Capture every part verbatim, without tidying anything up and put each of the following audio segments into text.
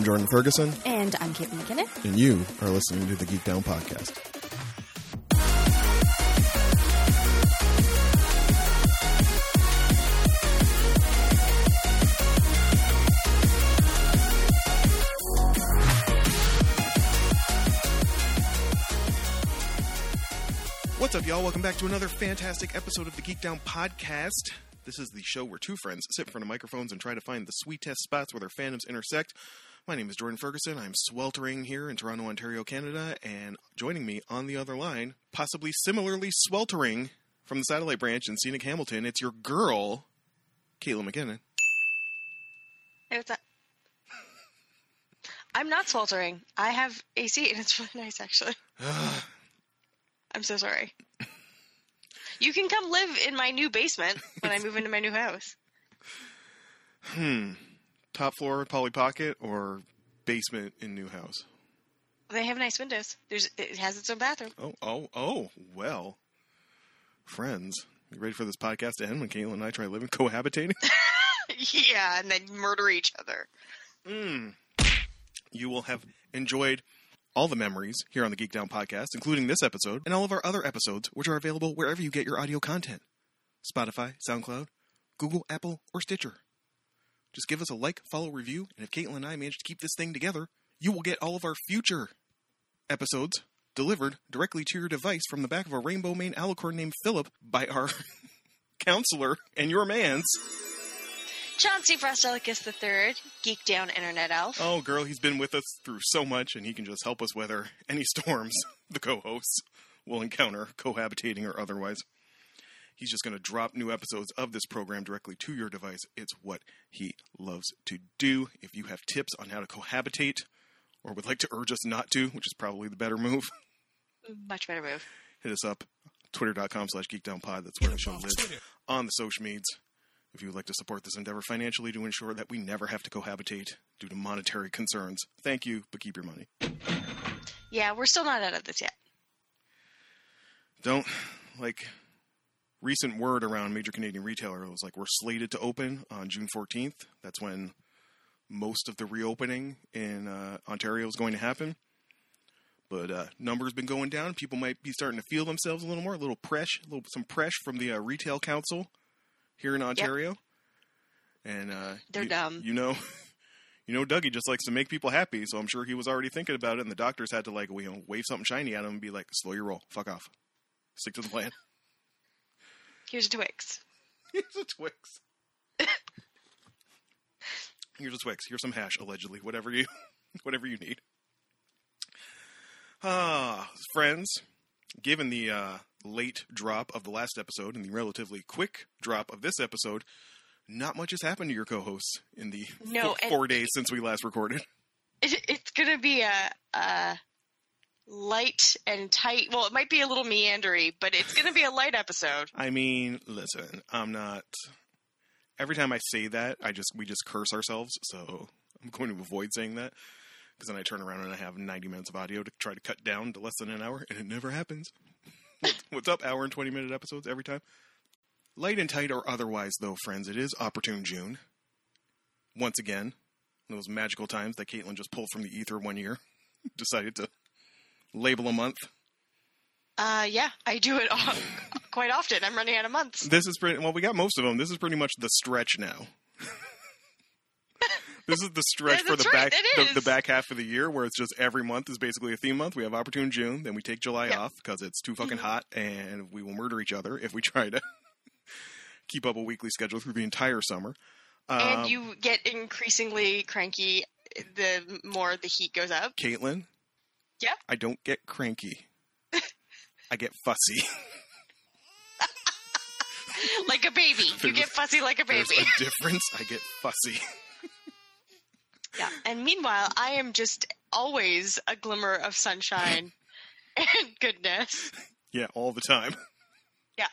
I'm Jordan Ferguson. And I'm Caitlin McKinnon. And you are listening to the Geek Down Podcast. What's up, y'all? Welcome back to another fantastic episode of the Geek Down Podcast. This is the show where two friends sit in front of microphones and try to find the sweetest spots where their fandoms intersect. My name is Jordan Ferguson. I'm sweltering here in Toronto, Ontario, Canada, and joining me on the other line, possibly similarly sweltering from the satellite branch in scenic Hamilton, it's your girl, Kayla McKinnon. Hey, what's up? I'm not sweltering. I have A C, and it's really nice, actually. I'm so sorry. You can come live in my new basement when I move into my new house. Hmm. Top floor, Poly Pocket, or basement in new house? They have nice windows. There's It has its own bathroom. Oh, oh, oh. Well. Friends, you ready for this podcast to end when Caitlin and I try living cohabitating? Yeah, and then murder each other. Hmm. You will have enjoyed all the memories here on the Geek Down Podcast, including this episode and all of our other episodes, which are available wherever you get your audio content. Spotify, SoundCloud, Google, Apple, or Stitcher. Just give us a like, follow, review, and if Caitlin and I manage to keep this thing together, you will get all of our future episodes delivered directly to your device from the back of a rainbow mane alicorn named Philip by our counselor and your man's Chauncey Frostelicus the third, Geek Down Internet Elf. Oh, girl, he's been with us through so much, and he can just help us weather any storms the co-hosts will encounter, cohabitating or otherwise. He's just going to drop new episodes of this program directly to your device. It's what he loves to do. If you have tips on how to cohabitate, or would like to urge us not to, which is probably the better move. Much better move. Hit us up, twitter.com slash geekdownpod. That's where the show lives. On the social medias. If you would like to support this endeavor financially to ensure that we never have to cohabitate due to monetary concerns, thank you, but keep your money. Yeah, we're still not out of this yet. Don't, like, recent word around major Canadian retailer was like, we're slated to open on June fourteenth. That's when most of the reopening in uh, Ontario is going to happen. But uh, numbers been going down. People might be starting to feel themselves a little more, a little presh, a little some presh from the uh, Retail Council here in Ontario. Yep. And uh, they're you, dumb. You know, you know, Dougie just likes to make people happy, so I'm sure he was already thinking about it, and the doctors had to, like, you know, wave something shiny at him and be like, slow your roll. Fuck off. Stick to the plan. Here's a Twix. Here's a Twix. Here's a Twix. Here's some hash, allegedly. Whatever you, whatever you need. Ah, friends, given the uh, late drop of the last episode and the relatively quick drop of this episode, not much has happened to your co-hosts in the no, four, four days since we last recorded. It, it's going to be a, a light and tight, well, it might be a little meandery, but it's going to be a light episode. I mean, listen, I'm not, every time I say that, I just, we just curse ourselves, so I'm going to avoid saying that, because then I turn around and I have ninety minutes of audio to try to cut down to less than an hour, and it never happens. What's up? Hour and twenty minute episodes every time. Light and tight or otherwise, though, friends, it is opportune June. Once again, those magical times that Caitlin just pulled from the ether one year, decided to label a month. Uh, yeah, I do it all, quite often. I'm running out of months. This is pretty, well, we got most of them. This is pretty much the stretch now. This is the stretch for the right, back the, the back half of the year where it's just every month is basically a theme month. We have opportune June, then we take July yep. off because it's too fucking mm-hmm. hot and we will murder each other if we try to keep up a weekly schedule through the entire summer. Um, and you get increasingly cranky the more the heat goes up. Caitlin? Yeah? I don't get cranky. I get fussy. Like a baby. There's, you get fussy like a baby. There's a difference. I get fussy. Yeah, and meanwhile, I am just always a glimmer of sunshine and goodness. Yeah, all the time. Yeah.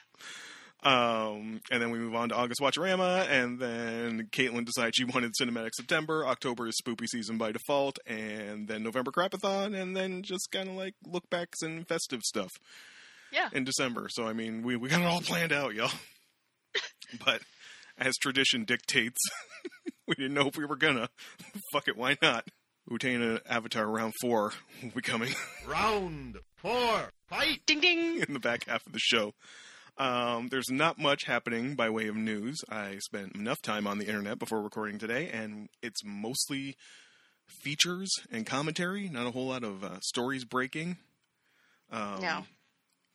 Um, and then we move on to August Watcherama, and then Caitlin decides she wanted Cinematic September, October is Spoopy Season by default, and then November Crapathon, and then just kind of like look-backs and festive stuff. Yeah. In December. So, I mean, we, we got it all planned out, y'all. But as tradition dictates, we didn't know if we were gonna. Fuck it, why not? We're taking an Avatar round four will be coming. Round four, fight! Ding, ding! In the back half of the show. Um, there's not much happening by way of news. I spent enough time on the internet before recording today, and it's mostly features and commentary. Not a whole lot of uh, stories breaking. Um, no.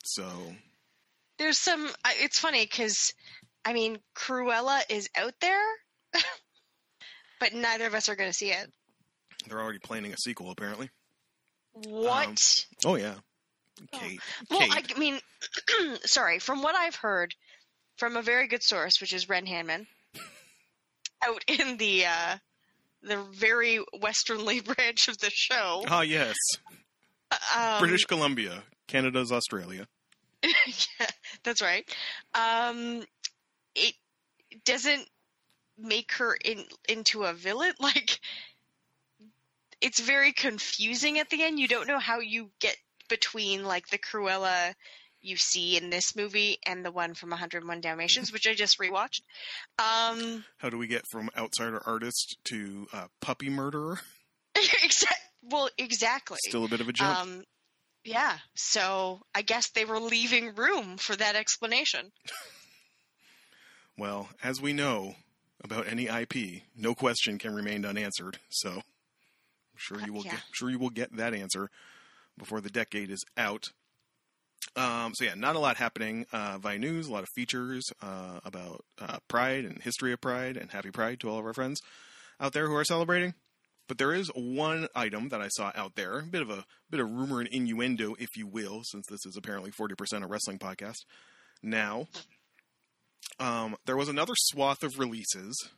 So. There's some, it's funny because, I mean, Cruella is out there, but neither of us are going to see it. They're already planning a sequel, apparently. What? Um, oh, yeah. Kate. Oh. Well, Kate. I mean, sorry. From what I've heard from a very good source, which is Ren Hanman, out in the uh, the very westernly branch of the show. Ah, yes. Um, British Columbia. Canada's Australia. Yeah, that's right. Um, it doesn't make her in, into a villain. Like, it's very confusing at the end. You don't know how you get between, like, the Cruella you see in this movie and the one from one oh one Dalmatians, which I just rewatched. Um, How do we get from outsider artist to uh, puppy murderer? Exactly. Well, exactly. Still a bit of a jump. Um, yeah. So I guess they were leaving room for that explanation. Well, as we know about any I P, no question can remain unanswered. So I'm sure you will. Yeah. Get, I'm sure you will get that answer before the decade is out. Um, so yeah, not a lot happening uh, via news, a lot of features uh, about uh, Pride and history of Pride, and happy Pride to all of our friends out there who are celebrating. But there is one item that I saw out there, a bit of a bit of rumor and innuendo, if you will, since this is apparently forty percent a wrestling podcast. Now, um, there was another swath of releases,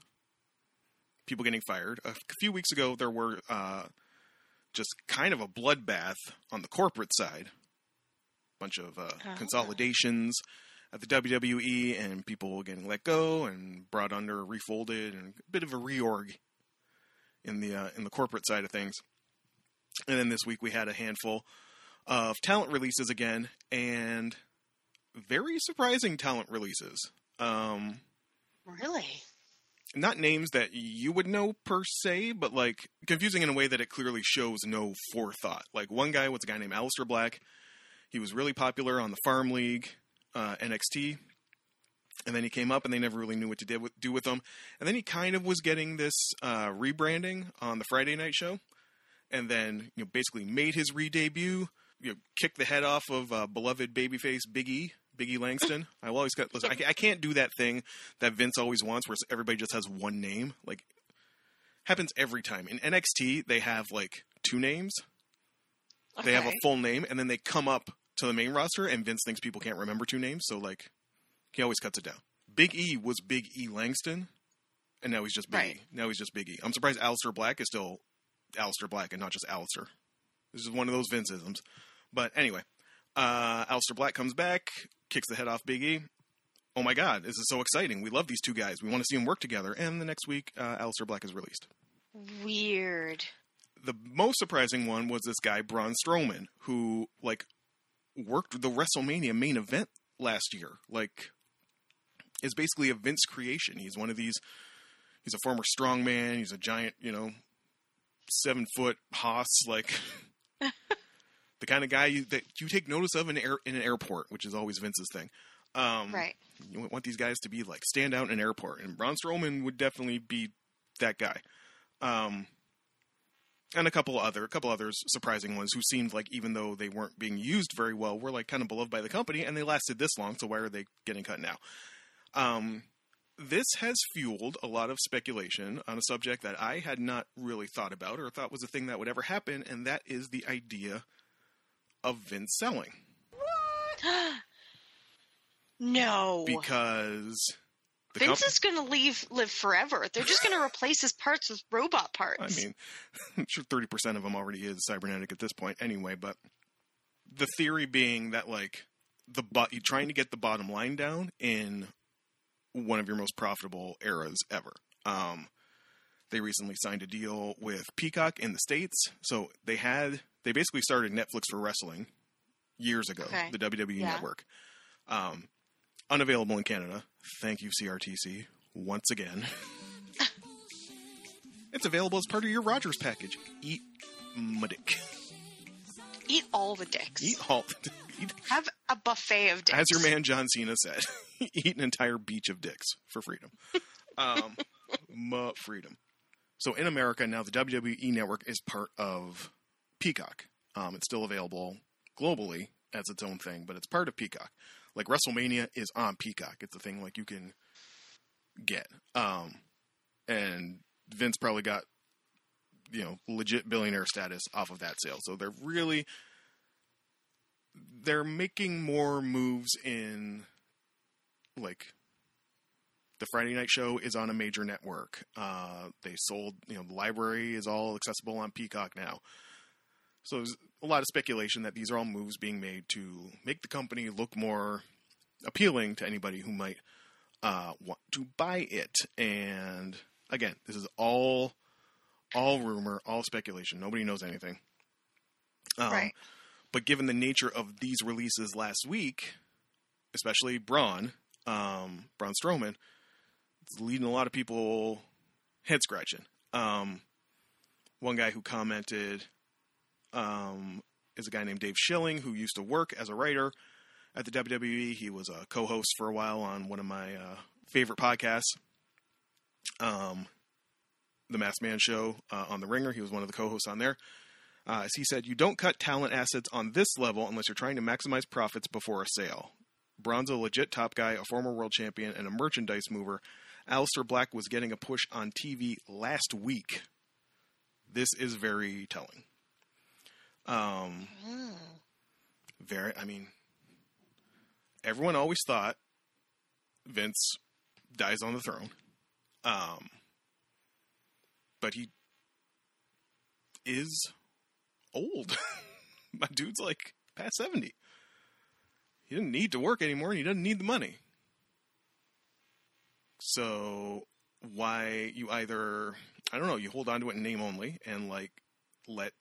people getting fired. A few weeks ago, there were... Uh, just kind of a bloodbath on the corporate side. Bunch of uh, oh. consolidations at the W W E and people getting let go and brought under, refolded, and a bit of a reorg in the uh, in the corporate side of things. And then this week we had a handful of talent releases again, and very surprising talent releases. Um, really? Not names that you would know per se, but, like, confusing in a way that it clearly shows no forethought. Like, one guy was a guy named Aleister Black. He was really popular on the Farm League, uh, N X T. And then he came up, and they never really knew what to do with him. And then he kind of was getting this uh, rebranding on the Friday night show. And then, you know, basically made his re-debut. You know, kicked the head off of uh, beloved babyface Big E. Big E Langston. I always got listen. I, I can't do that thing that Vince always wants, where everybody just has one name. Like, happens every time in N X T. They have like two names. Okay. They have a full name, and then they come up to the main roster, and Vince thinks people can't remember two names, so like he always cuts it down. Big E was Big E Langston, and now he's just Big right. E. Now he's just Big E. I'm surprised Aleister Black is still Aleister Black and not just Aleister. This is one of those Vince-isms. But anyway. Uh, Aleister Black comes back, kicks the head off Big E. Oh my God, this is so exciting. We love these two guys. We want to see them work together. And the next week, uh, Aleister Black is released. Weird. The most surprising one was this guy, Braun Strowman, who, like, worked the WrestleMania main event last year. Like, is basically a Vince creation. He's one of these, he's a former strongman. He's a giant, you know, seven foot hoss, like... The kind of guy you, that you take notice of in, air, in an airport, which is always Vince's thing. Um, right. You want these guys to be, like, stand out in an airport. And Braun Strowman would definitely be that guy. Um, and a couple other, a couple others, surprising ones, who seemed like, even though they weren't being used very well, were, like, kind of beloved by the company. And they lasted this long, so why are they getting cut now? Um, this has fueled a lot of speculation on a subject that I had not really thought about or thought was a thing that would ever happen. And that is the idea of Vince selling. What? No. Because Vince comp- is going to leave live forever. They're just going to replace his parts with robot parts. I mean, I'm sure thirty percent of them already is cybernetic at this point anyway, but the theory being that, like, the bo- you're trying to get the bottom line down in one of your most profitable eras ever. Um, they recently signed a deal with Peacock in the States, so they had... They basically started Netflix for wrestling years ago, okay. The W W E yeah. Network. Um, unavailable in Canada. Thank you, C R T C, once again. It's available as part of your Rogers package. Eat my dick. Eat all the dicks. Eat all the dicks. Have a buffet of dicks. As your man John Cena said, eat an entire beach of dicks for freedom. Um, my freedom. So in America now, the W W E Network is part of Peacock. Um, it's still available globally as its own thing, but it's part of Peacock. Like WrestleMania is on Peacock. It's a thing like you can get. Um, and Vince probably got, you know, legit billionaire status off of that sale. So they're really, they're making more moves in, like, the Friday night show is on a major network. Uh, they sold, you know, the library is all accessible on Peacock now. So there's a lot of speculation that these are all moves being made to make the company look more appealing to anybody who might uh, want to buy it. And again, this is all, all rumor, all speculation. Nobody knows anything. Um, right. But given the nature of these releases last week, especially Braun, um, Braun Strowman, it's leading a lot of people head scratching. Um, one guy who commented... Um, is a guy named Dave Schilling, who used to work as a writer at the W W E. He was a co-host for a while on one of my uh, favorite podcasts, um, The Masked Man Show uh, on The Ringer. He was one of the co-hosts on there. Uh, as he said, you don't cut talent assets on this level unless you're trying to maximize profits before a sale. Braun's a legit top guy, a former world champion, and a merchandise mover. Aleister Black was getting a push on T V last week. This is very telling. Um, very, I mean, everyone always thought Vince dies on the throne. Um, but he is old. My dude's like past seventy. He didn't need to work anymore. And he doesn't need the money. So why you either, I don't know, you hold on to it in name only and like, let,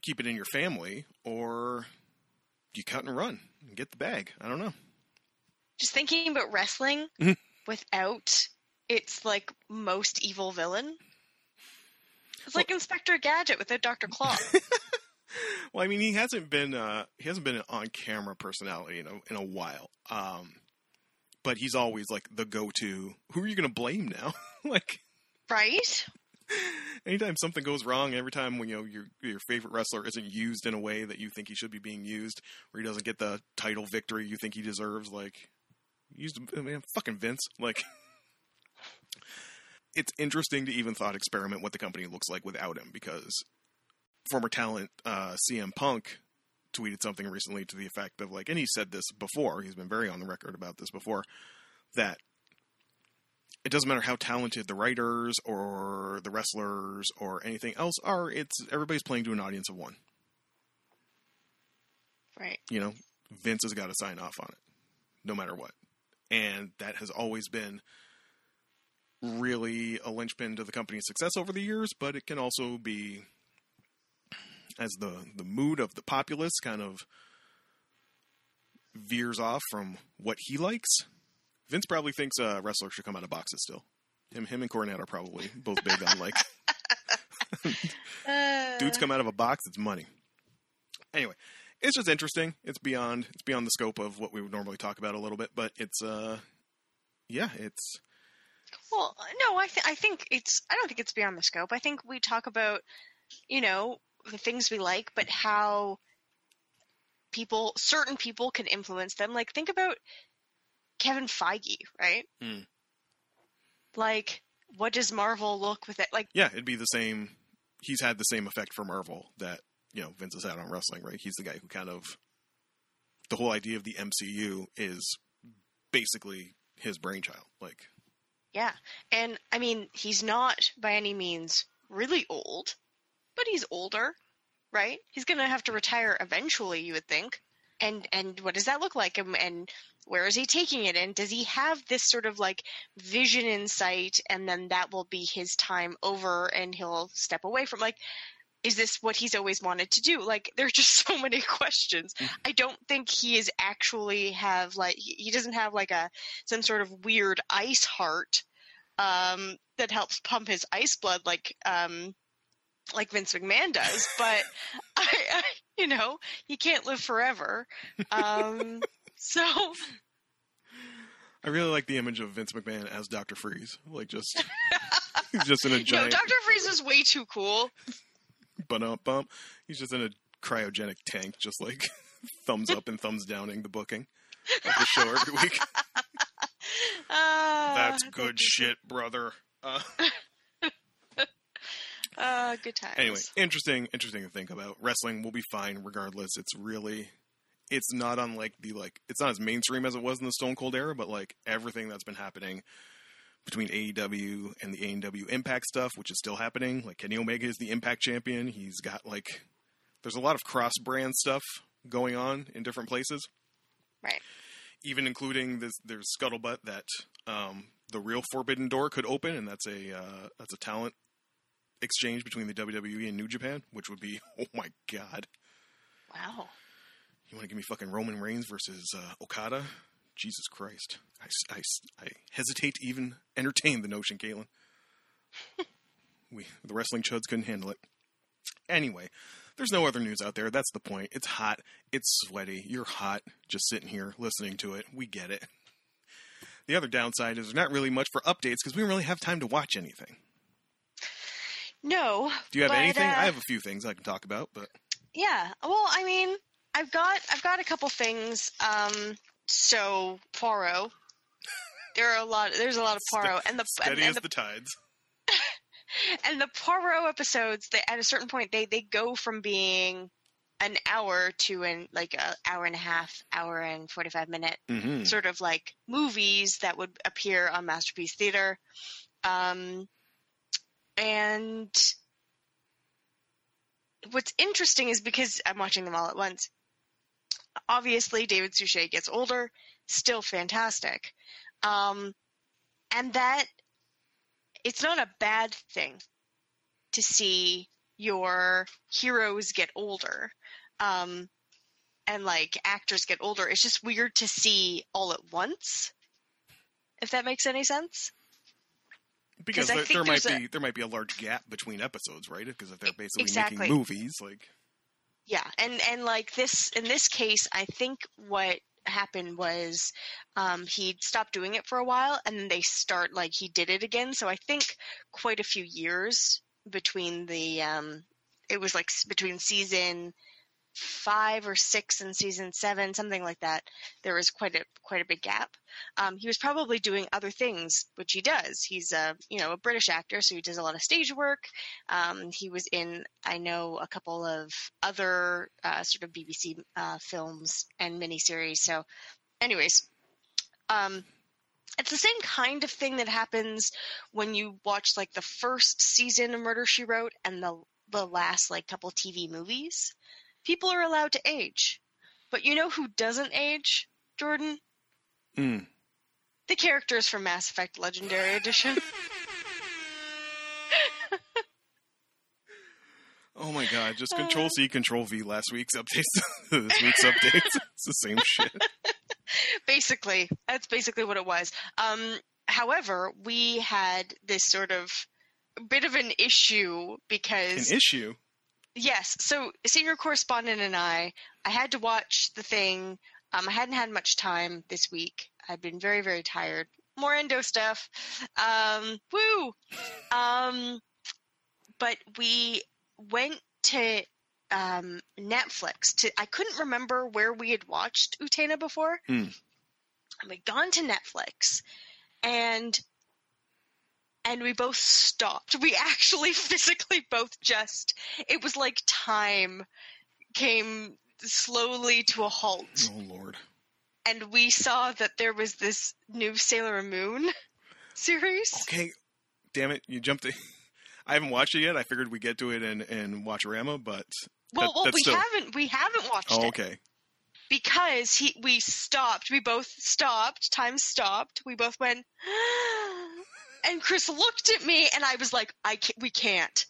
keep it in your family, or you cut and run and get the bag. I don't know. Just thinking about wrestling mm-hmm. without its like most evil villain. It's well, like Inspector Gadget without Doctor Claw. Well, I mean, he hasn't been, uh, he hasn't been an on-camera personality in a, in a while. Um, but he's always like the go-to, who are you going to blame now? Like, right. Anytime something goes wrong, every time when you know your your favorite wrestler isn't used in a way that you think he should be being used, or he doesn't get the title victory you think he deserves, like used I man, fucking Vince. Like, it's interesting to even thought experiment what the company looks like without him, because former talent uh, C M Punk tweeted something recently to the effect of like, and he said this before, he's been very on the record about this before, that it doesn't matter how talented the writers or the wrestlers or anything else are. It's everybody's playing to an audience of one. Right. You know, Vince has got to sign off on it no matter what. And that has always been really a linchpin to the company's success over the years, but it can also be, as the, the mood of the populace kind of veers off from what he likes. Vince probably thinks a uh, wrestler should come out of boxes still. Him, him and Cornette are probably both big on like uh... dudes come out of a box. It's money. Anyway, it's just interesting. It's beyond, it's beyond the scope of what we would normally talk about a little bit, but it's, uh, yeah, it's. Well, no, I th- I think it's, I don't think it's beyond the scope. I think we talk about, you know, the things we like, but how people, certain people can influence them. Like think about Kevin Feige, right? Mm. Like, what does Marvel look with it? Like, yeah, it'd be the same. He's had the same effect for Marvel that, you know, Vince has had on wrestling, right? He's the guy who kind of, the whole idea of the M C U is basically his brainchild. Like, yeah. And I mean, he's not by any means really old, but he's older, right? He's going to have to retire eventually, you would think. And, and what does that look like? And, and where is he taking it? And does he have this sort of like vision in sight? And then that will be his time over and he'll step away from like, is this what he's always wanted to do? Like, there are just so many questions. I don't think he is actually have like, he doesn't have like a, some sort of weird ice heart um, that helps pump his ice blood like um, like Vince McMahon does. But I, I, you know, you can't live forever. Um, so I really like the image of Vince McMahon as Doctor Freeze, like just he's just in a giant. No, Doctor Freeze is way too cool. Bump bump. He's just in a cryogenic tank, just like thumbs up and thumbs downing the booking of the show every week. Uh, That's good shit, brother. Uh, uh, good times. Anyway, interesting, interesting to think about. Wrestling will be fine regardless. It's really, it's not unlike the like, it's not as mainstream as it was in the Stone Cold era, but like everything that's been happening between A E W and the A E W Impact stuff, which is still happening. Like Kenny Omega is the Impact champion. He's got like, there's a lot of cross-brand stuff going on in different places. Right. Even including this, there's scuttlebutt that um, the real Forbidden Door could open, and that's a uh, that's a talent exchange between the W W E and New Japan, which would be, oh my god. Wow. You want to give me fucking Roman Reigns versus uh, Okada? Jesus Christ. I, I, I hesitate to even entertain the notion, Caitlin. we The wrestling chuds couldn't handle it. Anyway, there's no other news out there. That's the point. It's hot. It's sweaty. You're hot just sitting here listening to it. We get it. The other downside is there's not really much for updates because we don't really have time to watch anything. No. Do you have but, anything? Uh, I have a few things I can talk about, but yeah. Well, I mean, I've got I've got a couple things. Um, so Poirot. There are a lot. There's a lot of Poirot, and the steady and, and as the, the tides. And the Poirot episodes, they, at a certain point, they, they go from being an hour to an like an hour and a half, hour and forty-five minute mm-hmm. sort of like movies that would appear on Masterpiece Theater. Um, and what's interesting is because I'm watching them all at once. Obviously, David Suchet gets older, still fantastic. Um, and that... It's not a bad thing to see your heroes get older, um, and like actors get older. It's just weird to see all at once, if that makes any sense. Because there, there might be a, there might be a large gap between episodes, right? Because if they're basically exactly. making movies, like yeah, and and like this in this case, I think what happened was um he'd stopped doing it for a while and then they start like he did it again, so I think quite a few years between the um it was like between season five or six and season seven, something like that. There was quite a quite a big gap. Um he was probably doing other things, which he does. He's a you know a British actor, so he does a lot of stage work. Um he was in I know a couple of other uh sort of B B C uh films and miniseries. So anyways, um it's the same kind of thing that happens when you watch like the first season of Murder, She Wrote and the the last like couple T V movies. People are allowed to age. But you know who doesn't age, Jordan? Mm. The characters from Mass Effect Legendary Edition. Oh my god, just Control-C, uh, Control-V last week's updates. This week's updates. It's the same shit. Basically. That's basically what it was. Um, however, we had this sort of bit of an issue because... An issue? Yes. So senior correspondent and I, I had to watch the thing. Um, I hadn't had much time this week. I've been very, very tired. More endo stuff. Um, woo. Um, but we went to um, Netflix. To I couldn't remember where we had watched Utena before. Mm. And we'd gone to Netflix and And we both stopped. We actually physically both just – it was like time came slowly to a halt. Oh, Lord. And we saw that there was this new Sailor Moon series. Okay. Damn it. You jumped – I haven't watched it yet. I figured we'd get to it in, in Watch-A-Rama, but that, Well, well that's we still... haven't. We haven't watched oh, it. Okay. Because he, we stopped. We both stopped. Time stopped. We both went – And Chris looked at me, and I was like, "I can't, we can't,"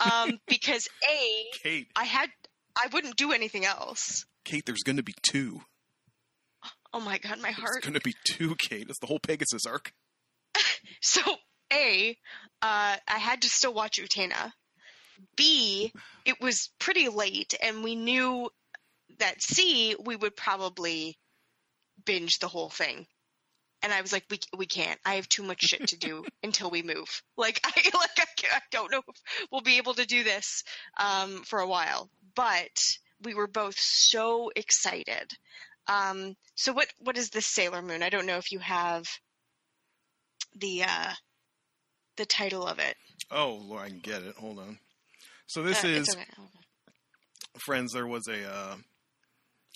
um, because a Kate. I had I wouldn't do anything else. Kate, there's going to be two. Oh my god, my heart! There's going to be two, Kate. It's the whole Pegasus arc. So A, uh, I had to still watch Utena. B, it was pretty late, and we knew that C, we would probably binge the whole thing. And I was like, we we can't. I have too much shit to do until we move. Like, I like I, I don't know if we'll be able to do this um, for a while. But we were both so excited. Um, so what, what is this Sailor Moon? I don't know if you have the uh, the title of it. Oh, Lord, I can get it. Hold on. So this uh, is, okay. Friends, there was a, uh,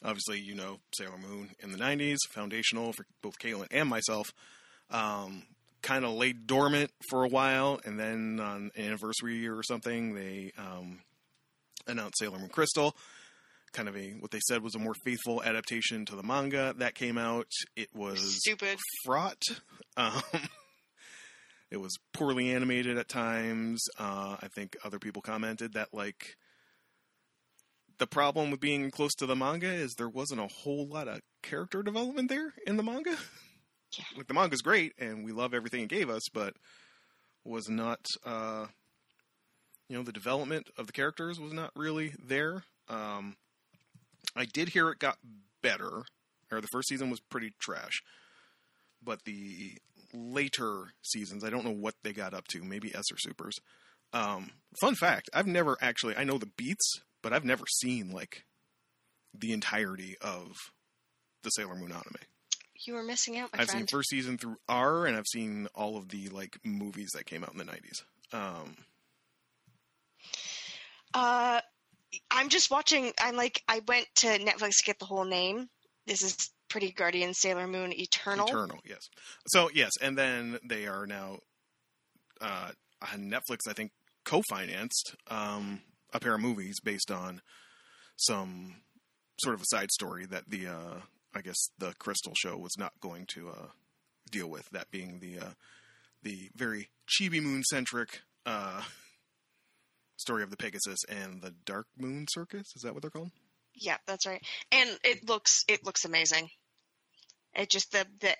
obviously, you know, Sailor Moon in the nineties, foundational for both Caitlin and myself, um, kind of laid dormant for a while. And then on an anniversary or something, they um, announced Sailor Moon Crystal, kind of a, what they said was a more faithful adaptation to the manga that came out. It was stupid, fraught. Um, it was poorly animated at times. Uh, I think other people commented that, like, the problem with being close to the manga is there wasn't a whole lot of character development there in the manga. Yeah. Like, the manga's great and we love everything it gave us, but was not, uh, you know, the development of the characters was not really there. Um, I did hear it got better, or the first season was pretty trash, but the later seasons, I don't know what they got up to, maybe S or Supers. Um, fun fact, I've never actually, I know the beats, but I've never seen, like, the entirety of the Sailor Moon anime. You were missing out, my I've friend. I've seen first season through R, and I've seen all of the, like, movies that came out in the nineties. Um, uh, I'm just watching, I'm like, I went to Netflix to get the whole name. This is Pretty Guardian Sailor Moon Eternal. Eternal, yes. So, yes, and then they are now, uh, on Netflix, I think, co-financed, um... a pair of movies based on some sort of a side story that the, uh, I guess the Crystal show was not going to, uh, deal with, that being the, uh, the very Chibi Moon centric, uh, story of the Pegasus and the Dark Moon Circus. Is that what they're called? Yeah, that's right. And it looks, it looks amazing. It just, the, the,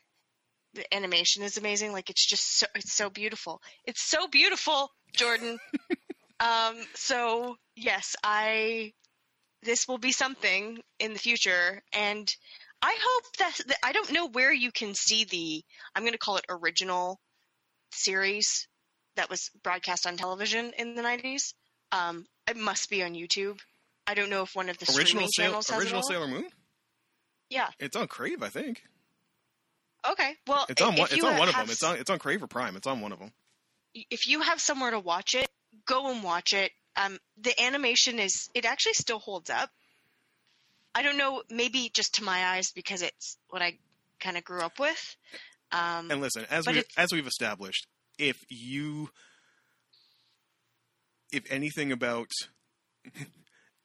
the animation is amazing. Like, it's just so, it's so beautiful. It's so beautiful, Jordan. Um, so yes, I, this will be something in the future, and I hope that, that I don't know where you can see the, I'm going to call it original series that was broadcast on television in the nineties. Um, it must be on YouTube. I don't know if one of the original streaming channels Sail- has original it all. Sailor Moon? Yeah. It's on Crave, I think. Okay. Well, it's on one, it's on one of them. It's on, it's on Crave or Prime. It's on one of them. If you have somewhere to watch it, go and watch it. Um, the animation is, it actually still holds up. I don't know, maybe just to my eyes because it's what I kind of grew up with. Um, and listen, as we, as we've established, if you, if anything about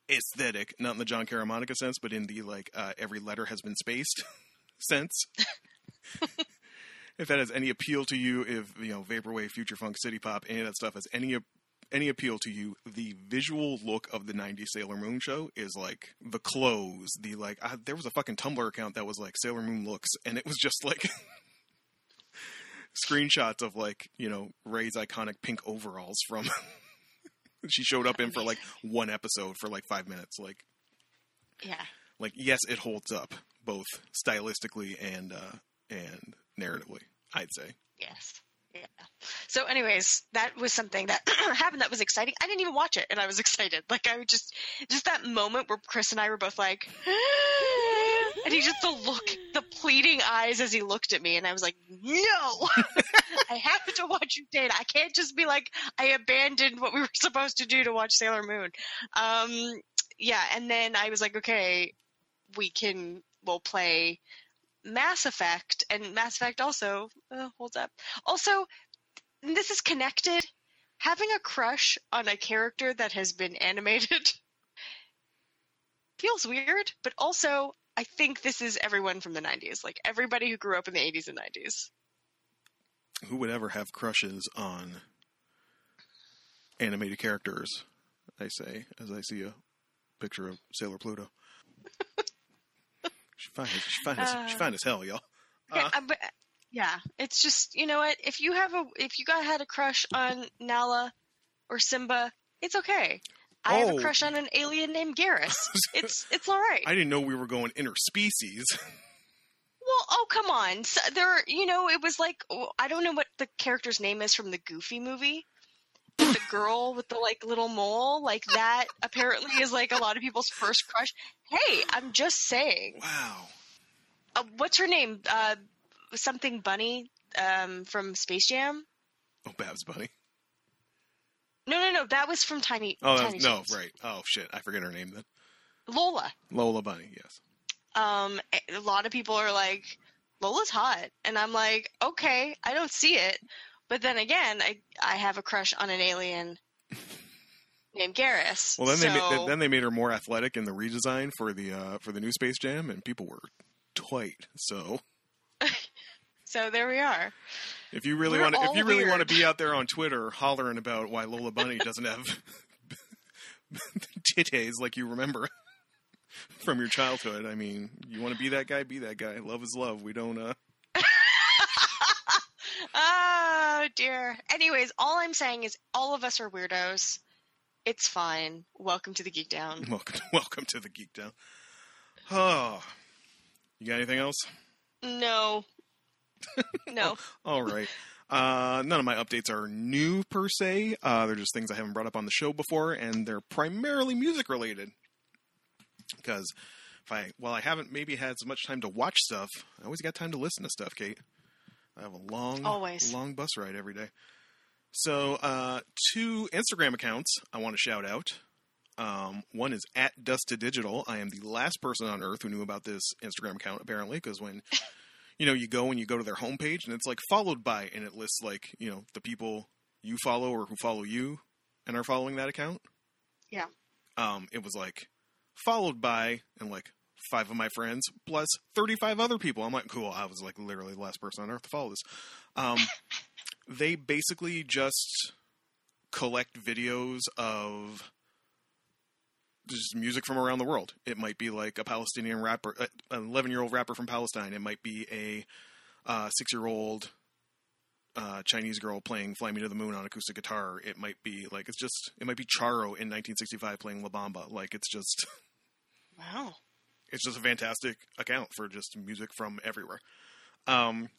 aesthetic, not in the John Caramonica sense, but in the, like, uh, every letter has been spaced sense, if that has any appeal to you, if, you know, Vaporwave, Future Funk, City Pop, any of that stuff has any appeal, any appeal to you, the visual look of the nineties Sailor Moon show is, like, the clothes, the, like, I, there was a fucking Tumblr account that was, like, Sailor Moon looks, and it was just, like, screenshots of, like, you know, Rey's iconic pink overalls from, she showed up in for, like, one episode for, like, five minutes, like, yeah, like, yes, it holds up, both stylistically and, uh, and narratively, I'd say. Yes. Yeah. So anyways, that was something that happened that was exciting. I didn't even watch it and I was excited. Like, I would just, just that moment where Chris and I were both like, and he just, the look, the pleading eyes as he looked at me. And I was like, no, I have to watch Utena. I can't just be like, I abandoned what we were supposed to do to watch Sailor Moon. Um, yeah. And then I was like, okay, we can, we'll play Mass Effect, and Mass Effect also uh, holds up. Also, this is connected. Having a crush on a character that has been animated feels weird, but also I think this is everyone from the nineties. Like, everybody who grew up in the eighties and nineties. Who would ever have crushes on animated characters, I say, as I see a picture of Sailor Pluto. She's fine, she's fine, uh, she's fine as hell, y'all. Uh, yeah, but Yeah, it's just, you know what? If you have a if you got had a crush on Nala or Simba, it's okay. I oh. have a crush on an alien named Garrus. It's it's all right. I didn't know we were going interspecies. Well, oh come on! So there, you know, it was like I don't know what the character's name is from the Goofy movie. The girl with the like little mole, like that, apparently is like a lot of people's first crush. Hey, I'm just saying. Wow. Uh, what's her name? Uh, something Bunny um, from Space Jam. Oh, Babs Bunny. No, no, no. That was from Tiny. Oh, Tiny that was, no, right. Oh shit, I forget her name then. Lola. Lola Bunny. Yes. Um, a lot of people are like, Lola's hot. And I'm like, okay, I don't see it. But then again, I, I have a crush on an alien named Garrus. Well, then so... they made, then they made her more athletic in the redesign for the, uh, for the new Space Jam and people were twite. So, so there we are. If you really want to, if you really want to be out there on Twitter hollering about why Lola Bunny doesn't have titties like you remember from your childhood. I mean, you want to be that guy? Be that guy. Love is love. We don't, uh... Oh, dear. Anyways, all I'm saying is all of us are weirdos. It's fine. Welcome to the Geek Down. Welcome, welcome to the Geek Down. Oh. You got anything else? No. No. All right. Uh, none of my updates are new, per se. Uh, they're just things I haven't brought up on the show before, and they're primarily music-related. Because if I, while I haven't maybe had as much time to watch stuff, I always got time to listen to stuff, Kate. I have a long, always. long bus ride every day. So, uh, two Instagram accounts I want to shout out. Um, one is at Dust to Digital. I am the last person on earth who knew about this Instagram account, apparently, because when, you know, you go and you go to their homepage and it's like followed by, and it lists like, you know, the people you follow or who follow you and are following that account. Yeah. Um, it was like, followed by, and like, five of my friends, plus thirty-five other people. I'm like, cool. I was like literally the last person on earth to follow this. Um, they basically just collect videos of just music from around the world. It might be like a Palestinian rapper, an eleven-year-old rapper from Palestine. It might be a uh, six-year-old uh, Chinese girl playing Fly Me to the Moon on acoustic guitar. It might be like, it's just, it might be Charo in nineteen sixty-five playing La Bamba. Like it's just... Wow. It's just a fantastic account for just music from everywhere. Um,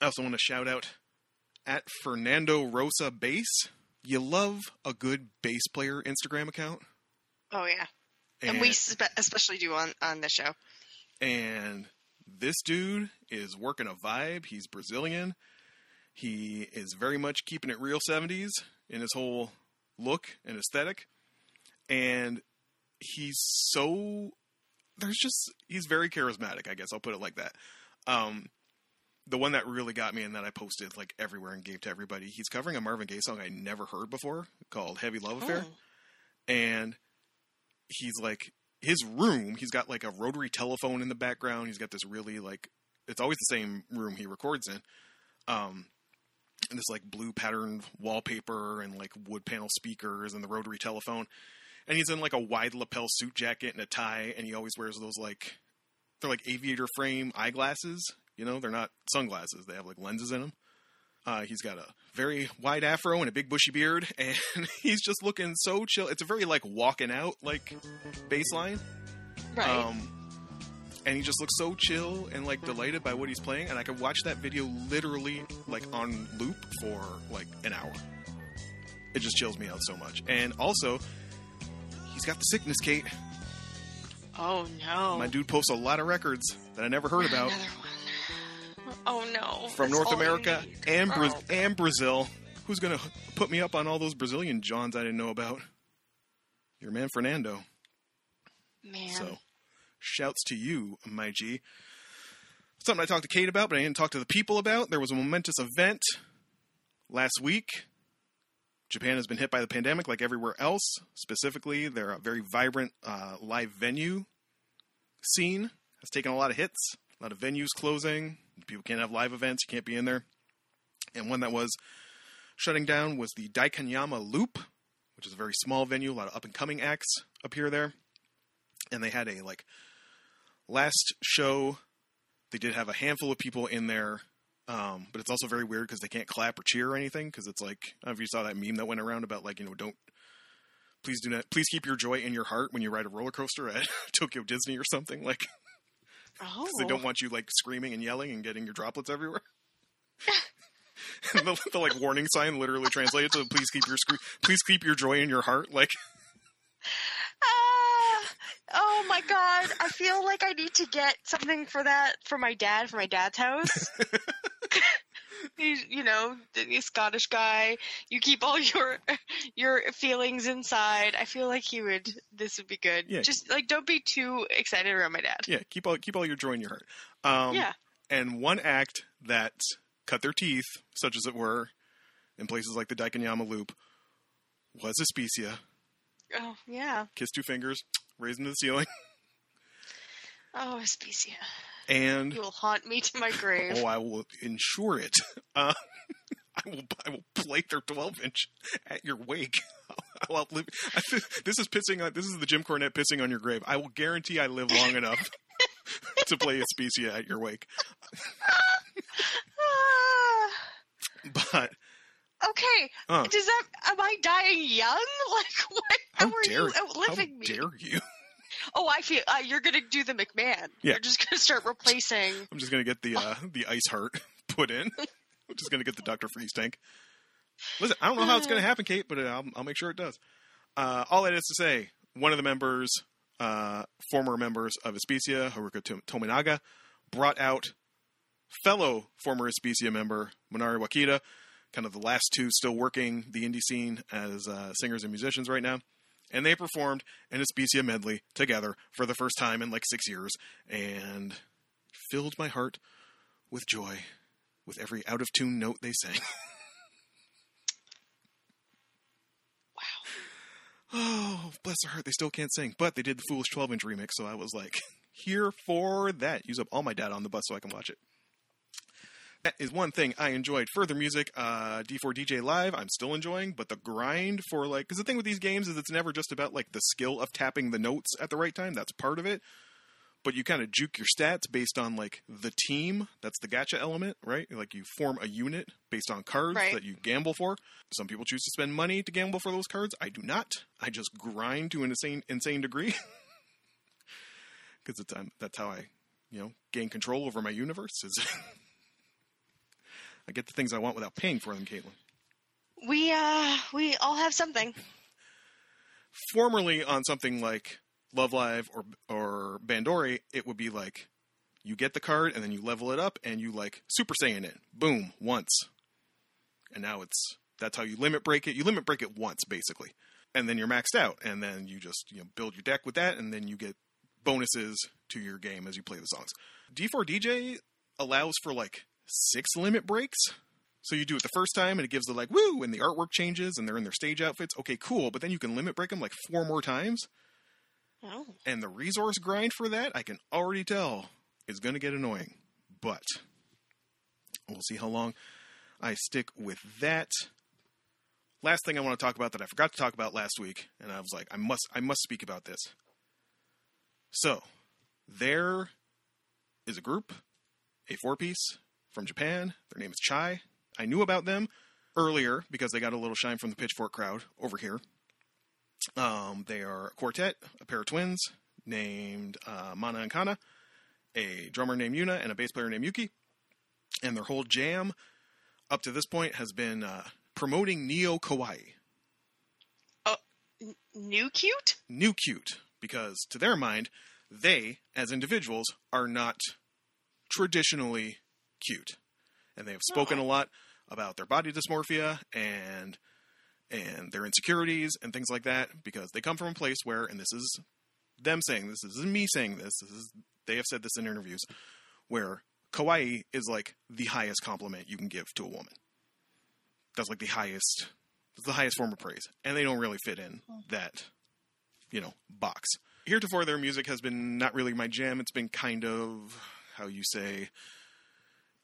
I also want to shout out at Fernando Rosa Bass. You love a good bass player Instagram account. Oh, yeah. And, and we spe- especially do on, on the show. And this dude is working a vibe. He's Brazilian. He is very much keeping it real seventies in his whole look and aesthetic. And he's so... There's just, he's very charismatic, I guess. I'll put it like that. Um, the one that really got me and that I posted like everywhere and gave to everybody, he's covering a Marvin Gaye song I never heard before called Heavy Love Affair. Oh. And he's like, his room, he's got like a rotary telephone in the background. He's got this really like, it's always the same room he records in. Um, and this like blue patterned wallpaper and like wood panel speakers and the rotary telephone. And he's in, like, a wide lapel suit jacket and a tie, and he always wears those, like, they're, like, aviator frame eyeglasses. You know, they're not sunglasses. They have, like, lenses in them. Uh, he's got a very wide afro and a big bushy beard, and he's just looking so chill. It's a very, like, walking out, like, baseline. Right. Um, and he just looks so chill and, like, delighted by what he's playing. And I could watch that video literally, like, on loop for, like, an hour. It just chills me out so much. And also... He's got the sickness, Kate. Oh, no. My dude posts a lot of records that I never heard about. Another one. Oh, no. From North America and, Bra- oh. and Brazil. Who's going to put me up on all those Brazilian Johns I didn't know about? Your man, Fernando. Man. So, shouts to you, my G. Something I talked to Kate about, but I didn't talk to the people about. There was a momentous event last week. Japan has been hit by the pandemic like everywhere else. Specifically, their very vibrant uh, live venue scene has taken a lot of hits. A lot of venues closing. People can't have live events. You can't be in there. And one that was shutting down was the Daikanyama Loop, which is a very small venue. A lot of up-and-coming acts appear there. And they had a, like, last show. They did have a handful of people in their Um, but it's also very weird because they can't clap or cheer or anything, because it's like, I don't know if you saw that meme that went around about, like, you know, don't, please do not, please keep your joy in your heart when you ride a roller coaster at Tokyo Disney or something, like, oh. They don't want you, like, screaming and yelling and getting your droplets everywhere. And the, the, like, warning sign literally translated to, please keep your scre- please keep your joy in your heart, like. Uh, oh my god, I feel like I need to get something for that for my dad, for my dad's house. He's, you know, the Scottish guy. You keep all your your feelings inside. I feel like he would. This would be good. Yeah. Just like, don't be too excited around my dad. Yeah, keep all keep all your joy in your heart. Um, yeah. And one act that cut their teeth, such as it were, in places like the Daikanyama Loop, was Especia. Oh yeah. Kiss two fingers, raised into the ceiling. Oh, Especia. And you will haunt me to my grave. Oh, I will ensure it. Uh, I will. I will plate their twelve-inch at your wake. I'll outlive. I, this is pissing on. This is the Jim Cornette pissing on your grave. I will guarantee I live long enough to play Especia at your wake. But okay, uh, does that? Am I dying young? Like, what? How, how are dare, you outliving how me? How dare you? Oh, I feel uh, you're going to do the McMahon. Yeah. You're just going to start replacing. I'm just going to get the uh, the ice heart put in. I'm just going to get the Doctor Freeze tank. Listen, I don't know how it's going to happen, Kate, but I'll, I'll make sure it does. Uh, all that is to say, one of the members, uh, former members of Especia, Haruka Tominaga, brought out fellow former Especia member Minari Wakita, kind of the last two still working the indie scene as uh, singers and musicians right now. And they performed an Especia medley together for the first time in like six years and filled my heart with joy with every out-of-tune note they sang. Wow. Oh, bless their heart. They still can't sing, but they did the Foolish twelve-inch remix, so I was like, here for that. Use up all my data on the bus so I can watch it. That is one thing I enjoyed. Further music, uh, D four D J Live, I'm still enjoying, but the grind for, like, because the thing with these games is it's never just about, like, the skill of tapping the notes at the right time. That's part of it. But you kind of juke your stats based on, like, the team. That's the gacha element, right? Like, you form a unit based on cards right. that you gamble for. Some people choose to spend money to gamble for those cards. I do not. I just grind to an insane, insane degree. Because that's how I, you know, gain control over my universe is... I get the things I want without paying for them, Caitlin. We, uh, we all have something. Formerly on something like Love Live or or Bandori, it would be like, you get the card and then you level it up and you, like, Super Saiyan it. Boom. Once. And now it's, that's how you limit break it. You limit break it once, basically. And then you're maxed out. And then you just, you know, build your deck with that. And then you get bonuses to your game as you play the songs. D four D J allows for, like, six limit breaks. So you do it the first time and it gives the, like, woo, and the artwork changes and they're in their stage outfits. Okay, cool. But then you can limit break them like four more times. Oh. And the resource grind for that, I can already tell, is going to get annoying. But we'll see how long I stick with that. Last thing I want to talk about that I forgot to talk about last week. And I was like, I must, I must speak about this. So there is a group, a four-piece from Japan. Their name is Chai. I knew about them earlier because they got a little shine from the Pitchfork crowd over here. Um, they are a quartet, a pair of twins named uh, Mana and Kana, a drummer named Yuna, and a bass player named Yuki. And their whole jam up to this point has been uh, promoting Neo Kawaii. Uh, n- new cute? New cute. Because to their mind, they, as individuals, are not traditionally cute, and they have spoken oh. a lot about their body dysmorphia and and their insecurities and things like that, because they come from a place where, and this is them saying this, this is me saying this, this is, they have said this in interviews, where kawaii is like the highest compliment you can give to a woman. That's like the highest, that's the highest form of praise, and they don't really fit in that, you know, box. Heretofore, their music has been not really my jam. It's been kind of, how you say,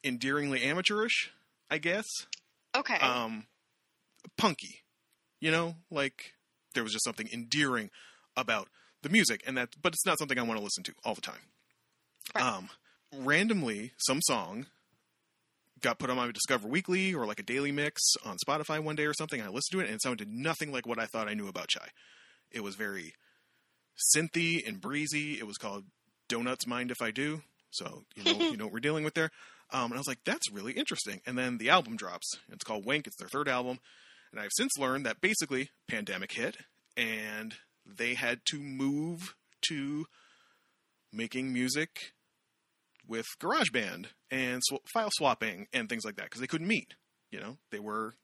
endearingly amateurish, I guess. Okay. Um, punky, you know, like there was just something endearing about the music, and that, but it's not something I want to listen to all the time. Right. Um, randomly, some song got put on my Discover Weekly or like a daily mix on Spotify one day or something. I listened to it and it sounded nothing like what I thought I knew about chai. It was very synthy and breezy. It was called Donuts Mind If I Do. So, you know, you know what we're dealing with there. Um, and I was like, that's really interesting. And then the album drops. It's called Wink. It's their third album. And I've since learned that basically pandemic hit and they had to move to making music with GarageBand and sw- file swapping and things like that because they couldn't meet. You know, they were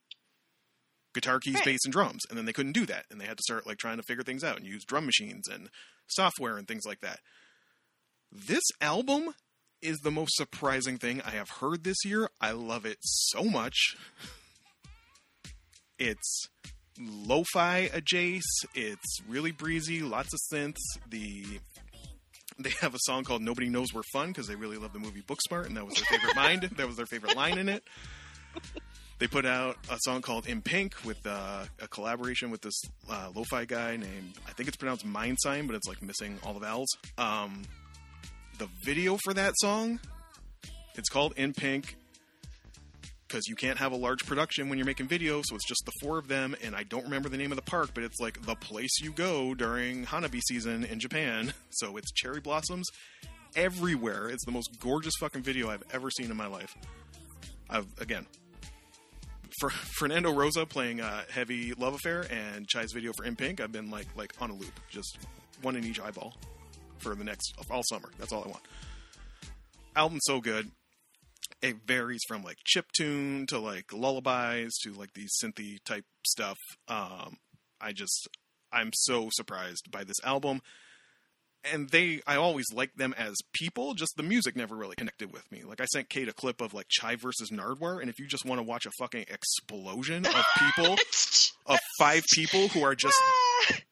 guitar, keys, right. bass, and drums. And then they couldn't do that. And they had to start like trying to figure things out and use drum machines and software and things like that. This album is the most surprising thing I have heard this year. I love it so much. It's lo-fi adjacent. It's really breezy. Lots of synths. The they have a song called Nobody Knows We're Fun because they really love the movie Booksmart, and that was their favorite mind. That was their favorite line in it. They put out a song called In Pink with uh, a collaboration with this uh, lo-fi guy named, I think it's pronounced Mindsign, but it's like missing all the vowels. Um... The video for that song, it's called In Pink because you can't have a large production when you're making video, so it's just the four of them, and I don't remember the name of the park, but it's like the place you go during Hanabi season in Japan. So it's cherry blossoms everywhere. It's the most gorgeous fucking video I've ever seen in my life. I've, again, for Fernando Rosa playing uh, Heavy Love Affair and Chai's video for In Pink, I've been like like on a loop, just one in each eyeball. For the next all summer, that's all I want. Album's so good. It varies from like chiptune to like lullabies to like these synthy type stuff. Um, I just I'm so surprised by this album, and they I always liked them as people. Just the music never really connected with me. Like I sent Kate a clip of like Chai versus Nardwar, and if you just want to watch a fucking explosion of people, of five people who are just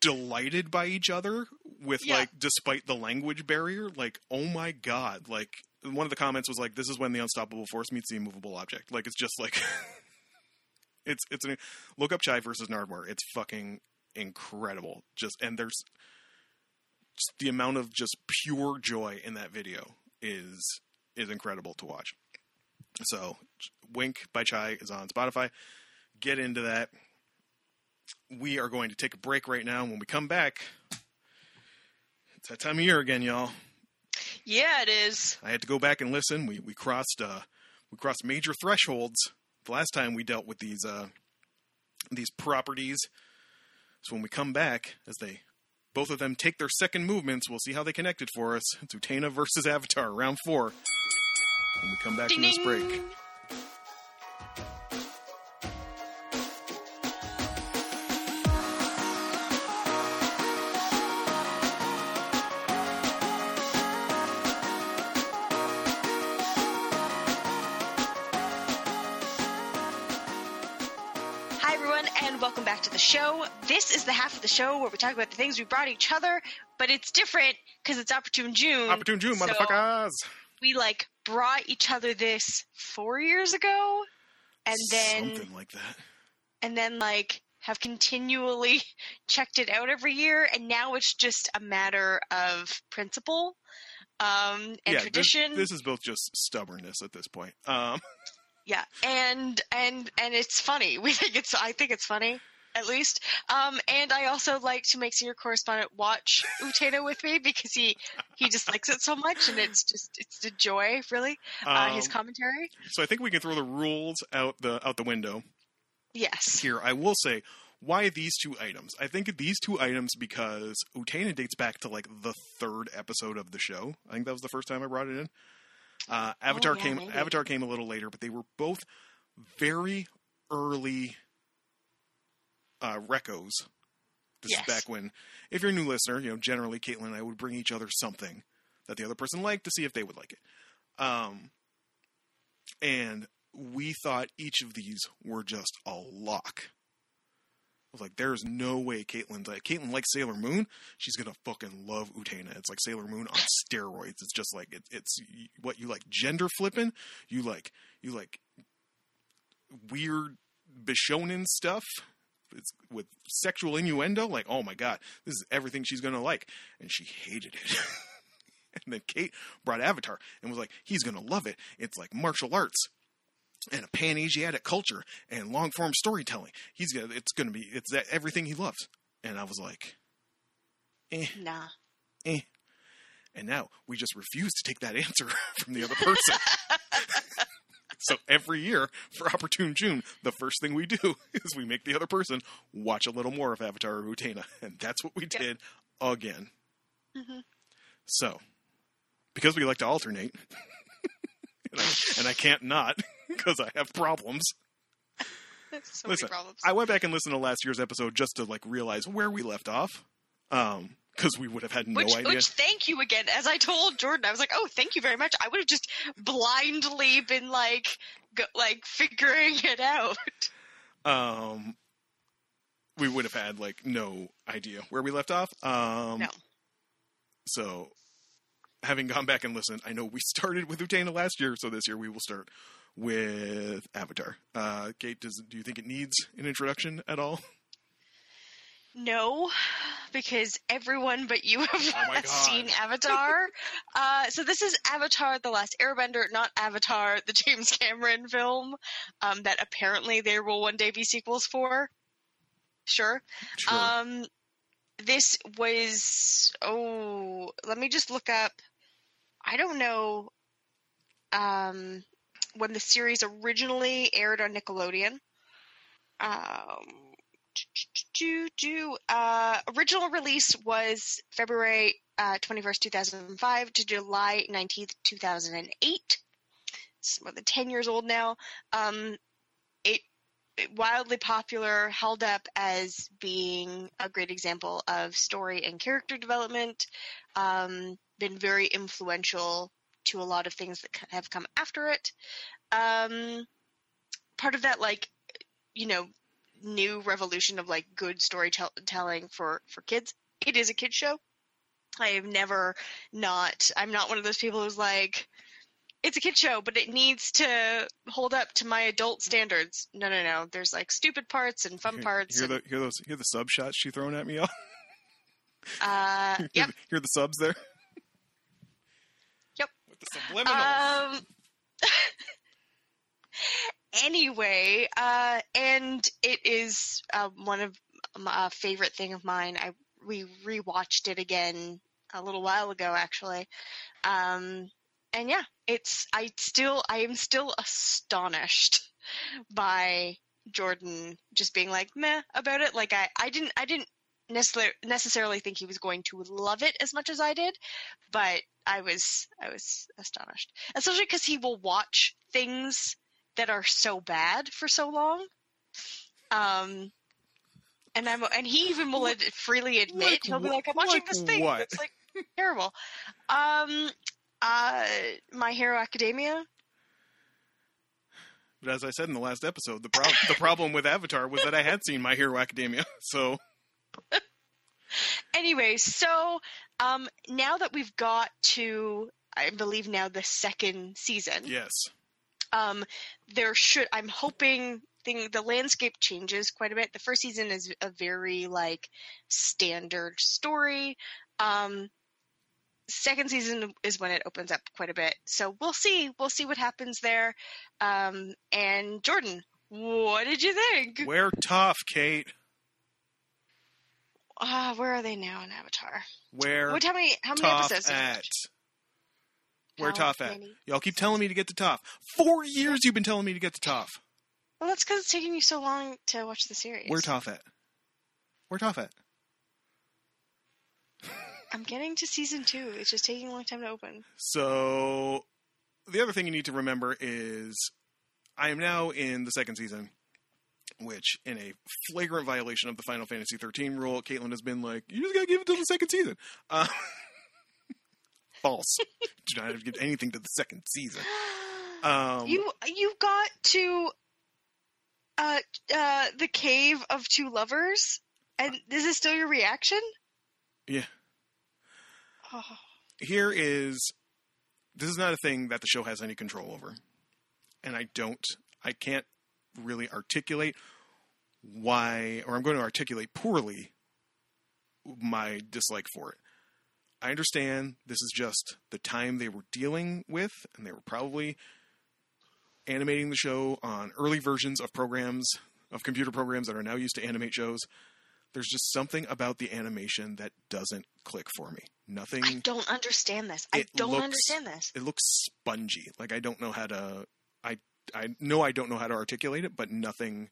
delighted by each other. With, yeah. like, despite the language barrier, like, oh my God. Like, one of the comments was like, this is when the unstoppable force meets the immovable object. Like, it's just like, it's, it's, an, look up Chai versus Nardwar. It's fucking incredible. Just, and there's, just the amount of just pure joy in that video is, is incredible to watch. So, Wink by Chai is on Spotify. Get into that. We are going to take a break right now. When we come back, it's that time of year again, y'all. Yeah, it is. I had to go back and listen. We we crossed uh, we crossed major thresholds the last time we dealt with these uh, these properties. So when we come back, as they both of them take their second movements, we'll see how they connected for us. It's Utena versus Avatar, round four. When we come back ding, from this break. Ding. Show. This is the half of the show where we talk about the things we brought each other, but it's different because it's Opportune June. Opportune June, so motherfuckers! We, like, brought each other this four years ago, and then... Something like that. And then, like, have continually checked it out every year, and now it's just a matter of principle um, and yeah, tradition. This, this is both just stubbornness at this point. Um. Yeah, and and and it's funny. We think it's. I think it's funny. At least. Um, and I also like to make senior correspondent watch Utena with me because he, he just likes it so much and it's just, it's a joy, really, uh, um, his commentary. So I think we can throw the rules out the out the window. Yes. Here, I will say, why these two items? I think these two items because Utena dates back to, like, the third episode of the show. I think that was the first time I brought it in. Uh, Avatar oh, yeah, came maybe. Avatar came a little later, but they were both very early Uh, recos. This yes. is back when, if you're a new listener, you know, generally Caitlin and I would bring each other something that the other person liked to see if they would like it. Um, and we thought each of these were just a lock. I was like, there's no way Caitlin's like, Caitlin likes Sailor Moon. She's going to fucking love Utena. It's like Sailor Moon on steroids. It's just like, it, it's what you like gender flipping. You like, you like weird Bishonen stuff. It's with sexual innuendo, like, oh my God, this is everything she's going to like. And she hated it. And then Kate brought Avatar and was like, he's going to love it. It's like martial arts. and a pan-Asiatic culture and long-form storytelling. He's gonna, it's gonna be, it's that everything he loves. And I was like, eh, nah, eh. And now we just refuse to take that answer from the other person. So every year for Opportune June, the first thing we do is we make the other person watch a little more of Avatar or Utena, and that's what we did yep. again. Mm-hmm. So, because we like to alternate, and, I, and I can't not because I have problems. So Listen, many problems. I went back and listened to last year's episode just to like realize where we left off. Um, Because we would have had no which, idea. Which, thank you again. As I told Jordan, I was like, oh, thank you very much. I would have just blindly been like, go, like figuring it out. Um, We would have had like no idea where we left off. Um, no. So having gone back and listened, I know we started with Utena last year. So this year we will start with Avatar. Uh, Kate, does, do you think it needs an introduction at all? No, because everyone but you have oh seen Avatar. uh, so this is Avatar: The Last Airbender, not Avatar, the James Cameron film um, that apparently there will one day be sequels for. Sure. Sure. Um, this was, oh, let me just look up. I don't know um, when the series originally aired on Nickelodeon. Um. Do, do, uh, original release was February uh, twenty-first, two thousand five to July nineteenth, two thousand eight. It's more than ten years old now. Um, it, it wildly popular, held up as being a great example of story and character development. Um, been very influential to a lot of things that have come after it. Um, part of that, like, you know, new revolution of like good storytelling for for kids. It is a kid show. I have never not I'm not one of those people who's like, it's a kid show but it needs to hold up to my adult standards. No, no, no. There's like stupid parts and fun parts. Hear, hear, and, the, hear those hear the sub shots she throwing at me all? uh hear, yep. the, hear the subs there. Yep. With the subliminals. Um Anyway, uh, and it is uh, one of my favorite thing of mine. I we rewatched it again a little while ago, actually, um, and yeah, it's I still I am still astonished by Jordan just being like meh about it. Like I, I didn't I didn't necessarily necessarily think he was going to love it as much as I did, but I was I was astonished, especially because he will watch things that are so bad for so long. Um, and I'm, and he even will ad- freely admit, like, he'll be like, I'm watching like this thing. What? It's like terrible. Um, uh, My Hero Academia. But as I said in the last episode, the, pro- the problem with Avatar was that I had seen My Hero Academia. So anyway, so um, now that we've got to, I believe now the second season. Yes. Um, there should, I'm hoping thing, the landscape changes quite a bit. The first season is a very like standard story. Um, second season is when it opens up quite a bit. So we'll see, we'll see what happens there. Um, and Jordan, what did you think? We're tough, Kate. Uh, where are they now in Avatar? Where? What, how many, how many episodes? At? Where Toph at? Y'all keep telling me to get to Toph. Four years you've been telling me to get to Toph. Well, that's because it's taking you so long to watch the series. Where Toph at? Where Toph at? I'm getting to season two. It's just taking a long time to open. So, the other thing you need to remember is I am now in the second season, which, in a flagrant violation of the Final Fantasy thirteen rule, Caitlin has been like, you just gotta give it to the second season. Uh False. Do not have to give anything to the second season. Um, you you got to uh, uh, the Cave of Two Lovers, and this is still your reaction? Yeah. Oh. Here is... This is not a thing that the show has any control over. And I don't... I can't really articulate why... Or I'm going to articulate poorly my dislike for it. I understand this is just the time they were dealing with, and they were probably animating the show on early versions of programs, of computer programs that are now used to animate shows. There's just something about the animation that doesn't click for me. Nothing. I don't understand this. I don't looks, understand this. It looks spongy. Like, I don't know how to, I, I know I don't know how to articulate it, but nothing.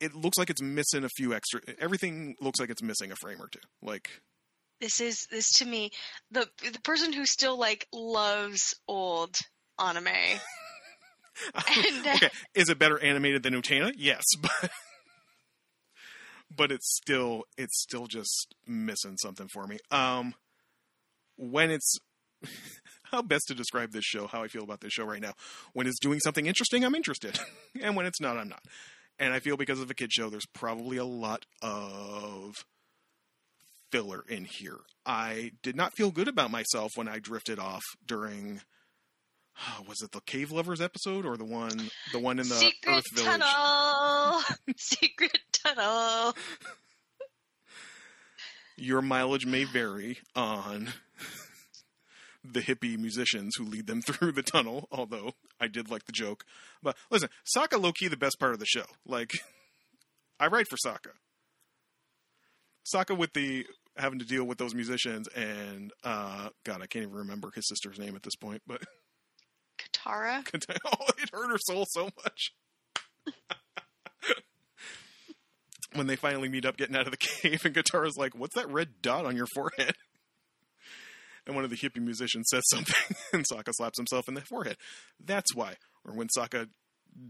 It looks like it's missing a few extra. Everything looks like it's missing a frame or two. Like, this is, this to me, the, the person who still like loves old anime. and, uh, okay. Is it better animated than Utena? Yes. But. But it's still it's still just missing something for me. Um, when it's how best to describe this show, how I feel about this show right now. When it's doing something interesting, I'm interested. And when it's not, I'm not. And I feel because of a kid show, there's probably a lot of filler in here. I did not feel good about myself when I drifted off during oh, was it the Cave Lovers episode or the one the one in the Secret Earth Village? Tunnel. Secret Tunnel. Your mileage may vary on the hippie musicians who lead them through the tunnel, although I did like the joke. But listen, Sokka low-key the best part of the show. Like, I write for Sokka. Sokka with the having to deal with those musicians and uh, God, I can't even remember his sister's name at this point, but Katara? Oh, it hurt her soul so much. When they finally meet up getting out of the cave and Katara's like, what's that red dot on your forehead? And one of the hippie musicians says something and Sokka slaps himself in the forehead. That's why. Or when Sokka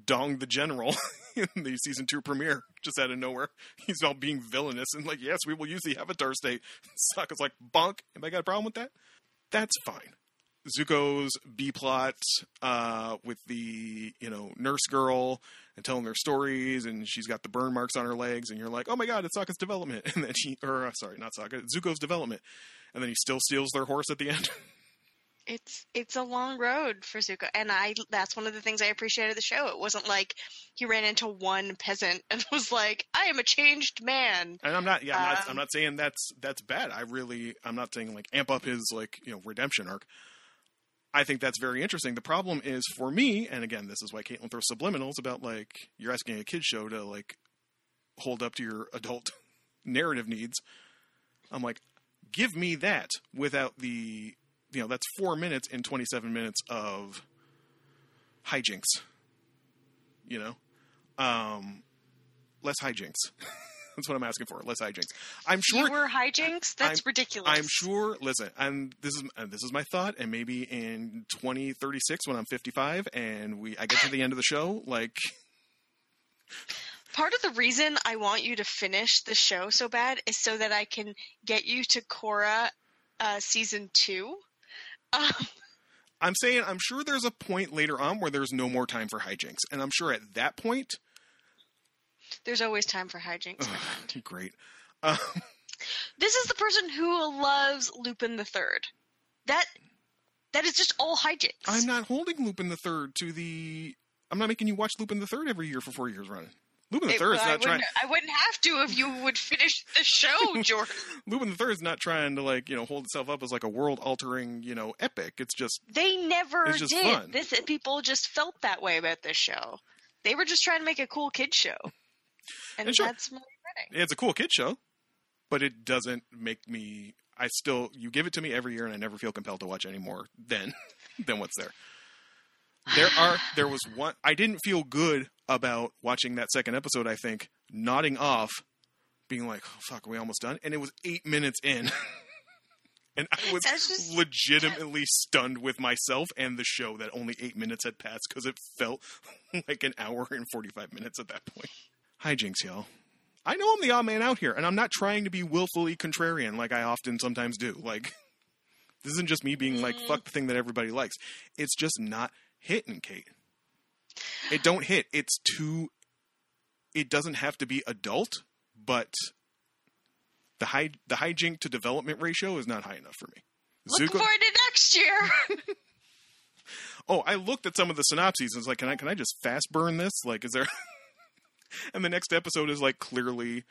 donged the general in the season two premiere, just out of nowhere, he's all being villainous and like, yes, we will use the Avatar state. Sokka's like, bonk. Anybody got a problem with that? That's fine. Zuko's B-plot uh, with the, you know, nurse girl and telling their stories, and she's got the burn marks on her legs, and you're like, oh my God, it's Sokka's development. And then she, or sorry, not Sokka, it's Zuko's development. And then he still steals their horse at the end. It's it's a long road for Zuko, and I that's one of the things I appreciated of the show. It wasn't like he ran into one peasant and was like, "I am a changed man." And I'm not, yeah, I'm, um, not, I'm not saying that's that's bad. I really, I'm not saying like amp up his like you know redemption arc. I think that's very interesting. The problem is for me, and again, this is why Caitlin throws subliminals about like, you're asking a kid's show to like hold up to your adult narrative needs. I'm like, give me that without the, you know, that's four minutes and twenty-seven minutes of hijinks, you know, um, less hijinks. That's what I'm asking for. Less hijinks. I'm sure. Fewer hijinks? That's I'm, ridiculous. I'm sure. Listen, and this is and this is my thought. And maybe in twenty thirty-six, when I'm fifty-five, and we I get to the end of the show, like. Part of the reason I want you to finish the show so bad is so that I can get you to Korra, uh, season two. Um, I'm saying I'm sure there's a point later on where there's no more time for hijinks, and I'm sure at that point. There's always time for hijinks. Ugh, great. Um, this is the person who loves Lupin the Third. That that is just all hijinks. I'm not holding Lupin the Third to the. I'm not making you watch Lupin the Third every year for four years running. Lupin the Third is not I trying. I wouldn't have to if you would finish the show, Jordan. Lupin the Third is not trying to like you know hold itself up as like a world altering you know epic. It's just they never it's just did. Fun. This people just felt that way about this show. They were just trying to make a cool kid show. And, and sure, that's my wedding. It's a cool kid show, but it doesn't make me. I still, you give it to me every year, and I never feel compelled to watch any more than than what's there. There are there was one. I didn't feel good about watching that second episode. I think nodding off, being like, oh, "Fuck, are we almost done?" And it was eight minutes in, and I was just legitimately stunned with myself and the show that only eight minutes had passed because it felt like an hour and forty-five minutes at that point. Hijinks, y'all. I know I'm the odd man out here, and I'm not trying to be willfully contrarian like I often sometimes do. Like, this isn't just me being like, fuck the thing that everybody likes. It's just not hitting, Kate. It don't hit. It's too... It doesn't have to be adult, but the hij- the hijink to development ratio is not high enough for me. Looking Zuko- forward to next year! Oh, I looked at some of the synopses and was like, can I, can I just fast burn this? Like, is there... And the next episode is like clearly,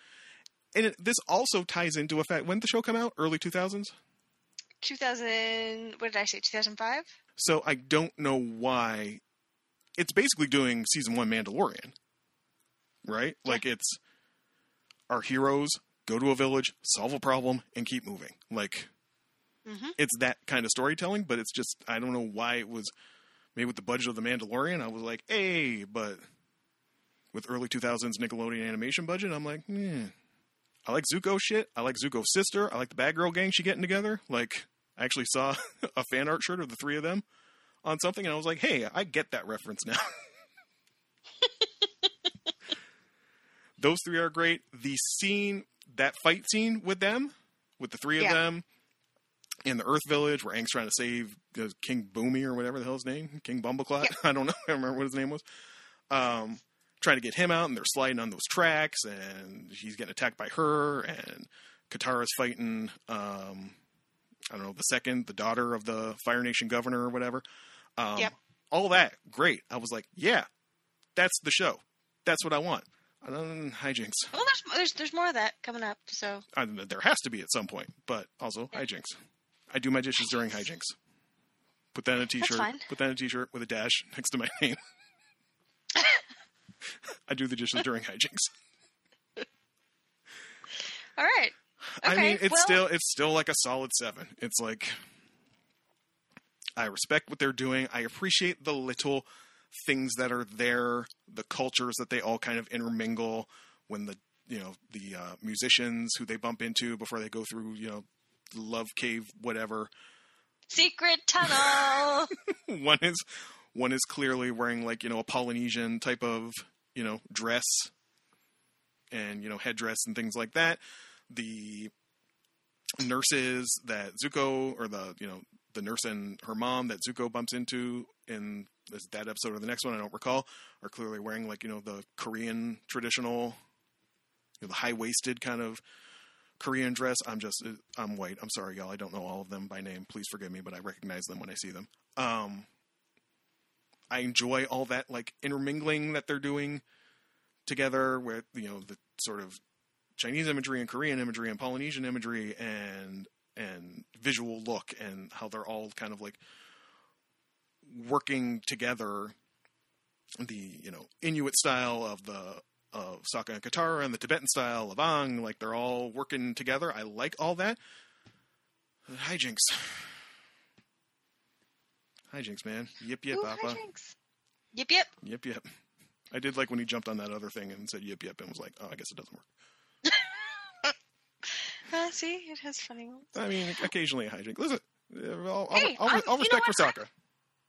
and it, this also ties into a fact. When did the show come out? Early two thousands. Two thousand. What did I say? Two thousand five. So I don't know why it's basically doing season one Mandalorian, right? Yeah. Like, it's our heroes go to a village, solve a problem, and keep moving. Like, mm-hmm. it's that kind of storytelling, but it's just, I don't know why it was made with the budget of the Mandalorian. I was like, hey, but with early two thousands Nickelodeon animation budget, I'm like, hmm. I like Zuko shit. I like Zuko's sister. I like the bad girl gang she getting together. Like, I actually saw a fan art shirt of the three of them on something, and I was like, hey, I get that reference now. Those three are great. The scene, that fight scene with them, with the three yeah. of them in the Earth Village where Aang's trying to save King Boomy or whatever the hell his name, King Bumbleclot. Yeah. I don't know. I don't remember what his name was. Um, trying to get him out, and they're sliding on those tracks, and he's getting attacked by her, and Katara's fighting, um, I don't know, the second, the daughter of the Fire Nation governor or whatever. Um, yep. All that, great. I was like, yeah, that's the show. That's what I want. I don't hijinks. Well, there's, there's there's more of that coming up, so. I, there has to be at some point, but also yeah. hijinks. I do my dishes during hijinks. Put that in a t-shirt. Put that in a t-shirt with a dash next to my name. I do the dishes during hijinks. All right. Okay, I mean, it's well, still it's still like a solid seven. It's like, I respect what they're doing. I appreciate the little things that are there, the cultures that they all kind of intermingle. When the you know the uh, musicians who they bump into before they go through you know love cave whatever secret tunnel. one is one is clearly wearing like you know a Polynesian type of you know dress and you know headdress and things like that. The nurses that Zuko, or the, you know, the nurse and her mom that Zuko bumps into in this, that episode or the next one, I don't recall, are clearly wearing like, you know, the Korean traditional, you know, the high-waisted kind of Korean dress. I'm just, I'm white. I'm sorry, y'all. I don't know all of them by name. Please forgive me, but I recognize them when I see them. Um, I enjoy all that like intermingling that they're doing together where, you know, the sort of Chinese imagery and Korean imagery and Polynesian imagery and and visual look and how they're all kind of like working together. The you know Inuit style of the of Sokka and Katara and the Tibetan style of Aang, like they're all working together. I like all that. Hijinks, hijinks, man. Yip yip, Ooh, Appa. Hijinks. Yip yip. Yip yip. I did like when he jumped on that other thing and said yip yip and was like, oh, I guess it doesn't work. Uh, see, it has funny ones. I mean, occasionally a hijink. Listen, I'll, hey, I'll, I'll, I'll respect for soccer.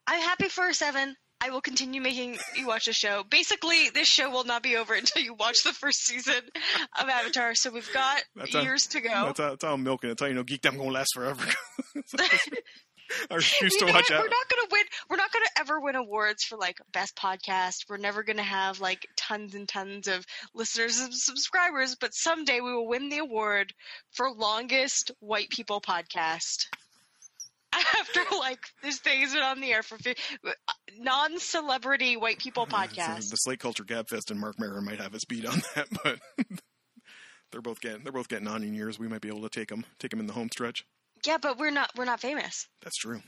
I'm happy for a seven. I will continue making you watch the show. Basically, this show will not be over until you watch the first season of Avatar, so we've got that's years how, to go. That's how, that's how I'm milking it. That's how you know Geek Down gonna last forever. I refuse you to watch out. We're not gonna win. We're not gonna ever win awards for like best podcast. We're never gonna have like tons and tons of listeners and subscribers. But someday we will win the award for longest white people podcast. After like this thing's been on the air for non-celebrity white people podcast. So the Slate Culture Gabfest and Mark Maron might have us beat on that, but they're both getting they're both getting on in years. We might be able to take them take them in the home stretch. Yeah, but we're not we're not famous. That's true.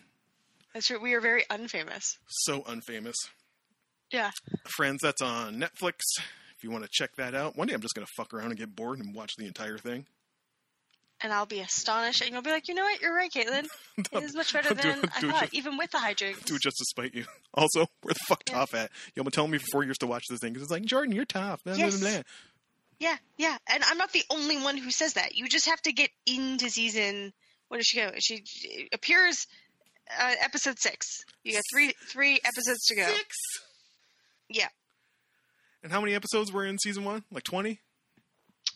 That's true. We are very unfamous. So unfamous. Yeah. Friends, that's on Netflix. If you want to check that out. One day I'm just going to fuck around and get bored and watch the entire thing. And I'll be astonished. And you'll be like, you know what? You're right, Caitlin. It is much better than I thought, even with the hijinks. Do it just to spite you. Also, where the fuck Toph at? You'll be telling me for four years to watch this thing. Because it's like, Jordan, you're Toph. Yes. Yeah, yeah. And I'm not the only one who says that. You just have to get into season... Where does she go? She, she appears uh, episode six. You got three three episodes to go. Six? Yeah. And how many episodes were in season one? Like twenty?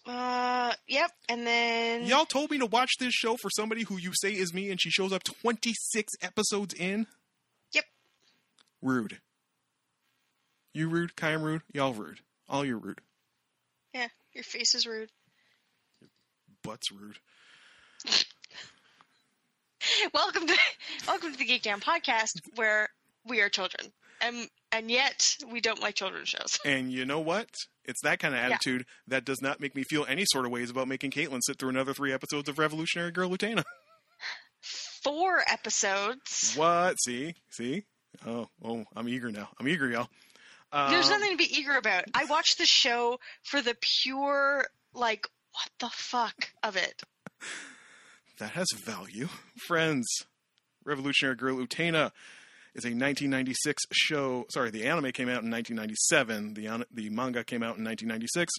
Uh, yep. And then... Y'all told me to watch this show for somebody who you say is me, and she shows up twenty-six episodes in? Yep. Rude. You rude, Kai am rude, y'all rude. All you're rude. Yeah, your face is rude. Your butt's rude. Welcome to welcome to the Geek Down Podcast, where we are children, and and yet we don't like children's shows. And you know what? It's that kind of attitude yeah. that does not make me feel any sort of ways about making Caitlin sit through another three episodes of Revolutionary Girl Lutena. Four episodes. What? See, see, Oh, oh, I'm eager now. I'm eager, y'all. Um, There's nothing to be eager about. I watched the show for the pure, like, what the fuck of it. That has value. Friends, Revolutionary Girl Utena is a nineteen ninety-six show. Sorry, the anime came out in nineteen ninety-seven. The, the manga came out in nineteen ninety-six.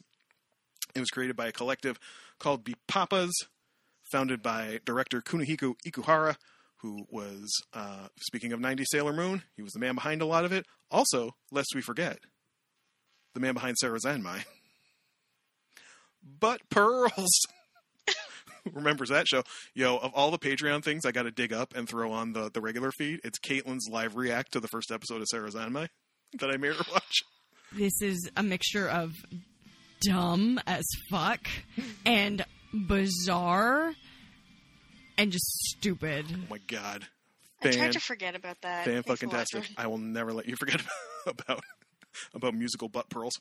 It was created by a collective called Bipapas, founded by director Kunihiko Ikuhara, who was, uh, speaking of nineties Sailor Moon, he was the man behind a lot of it. Also, lest we forget, the man behind Sarah Zanmai. But Pearls! Remembers that show. Yo, of all the Patreon things I got to dig up and throw on the, the regular feed, it's Caitlin's live react to the first episode of Sarah Zanmai that I made her watch. This is a mixture of dumb as fuck and bizarre and just stupid. Oh my god. Fan, I tried to forget about that. Fan fucking tastic. I will never let you forget about, about about musical butt pearls.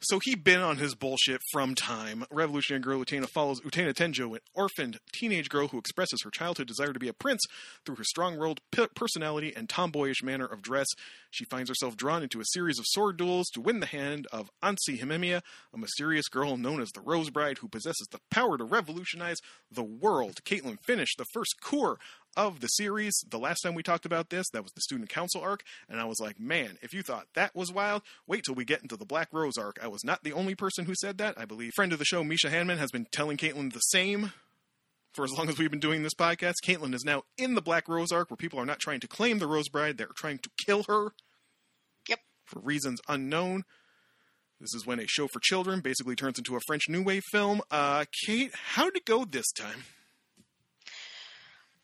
So he'd been on his bullshit from time. Revolutionary Girl Utena follows Utena Tenjo, an orphaned teenage girl who expresses her childhood desire to be a prince through her strong-willed pe- personality and tomboyish manner of dress. She finds herself drawn into a series of sword duels to win the hand of Ansi Himemiya, a mysterious girl known as the Rose Bride who possesses the power to revolutionize the world. Caitlin finished the first core of the series. The last time we talked about this, that was the student council arc, and I was like, man, if you thought that was wild, wait till we get into the Black Rose arc. I was not the only person who said that. I believe friend of the show, Misha Hanman, has been telling Caitlin the same for as long as we've been doing this podcast. Caitlin is now in the Black Rose arc, where people are not trying to claim the Rose Bride, they're trying to kill her. Yep. For reasons unknown. This is when a show for children basically turns into a French New Wave film. Uh, Kate, how did it go this time?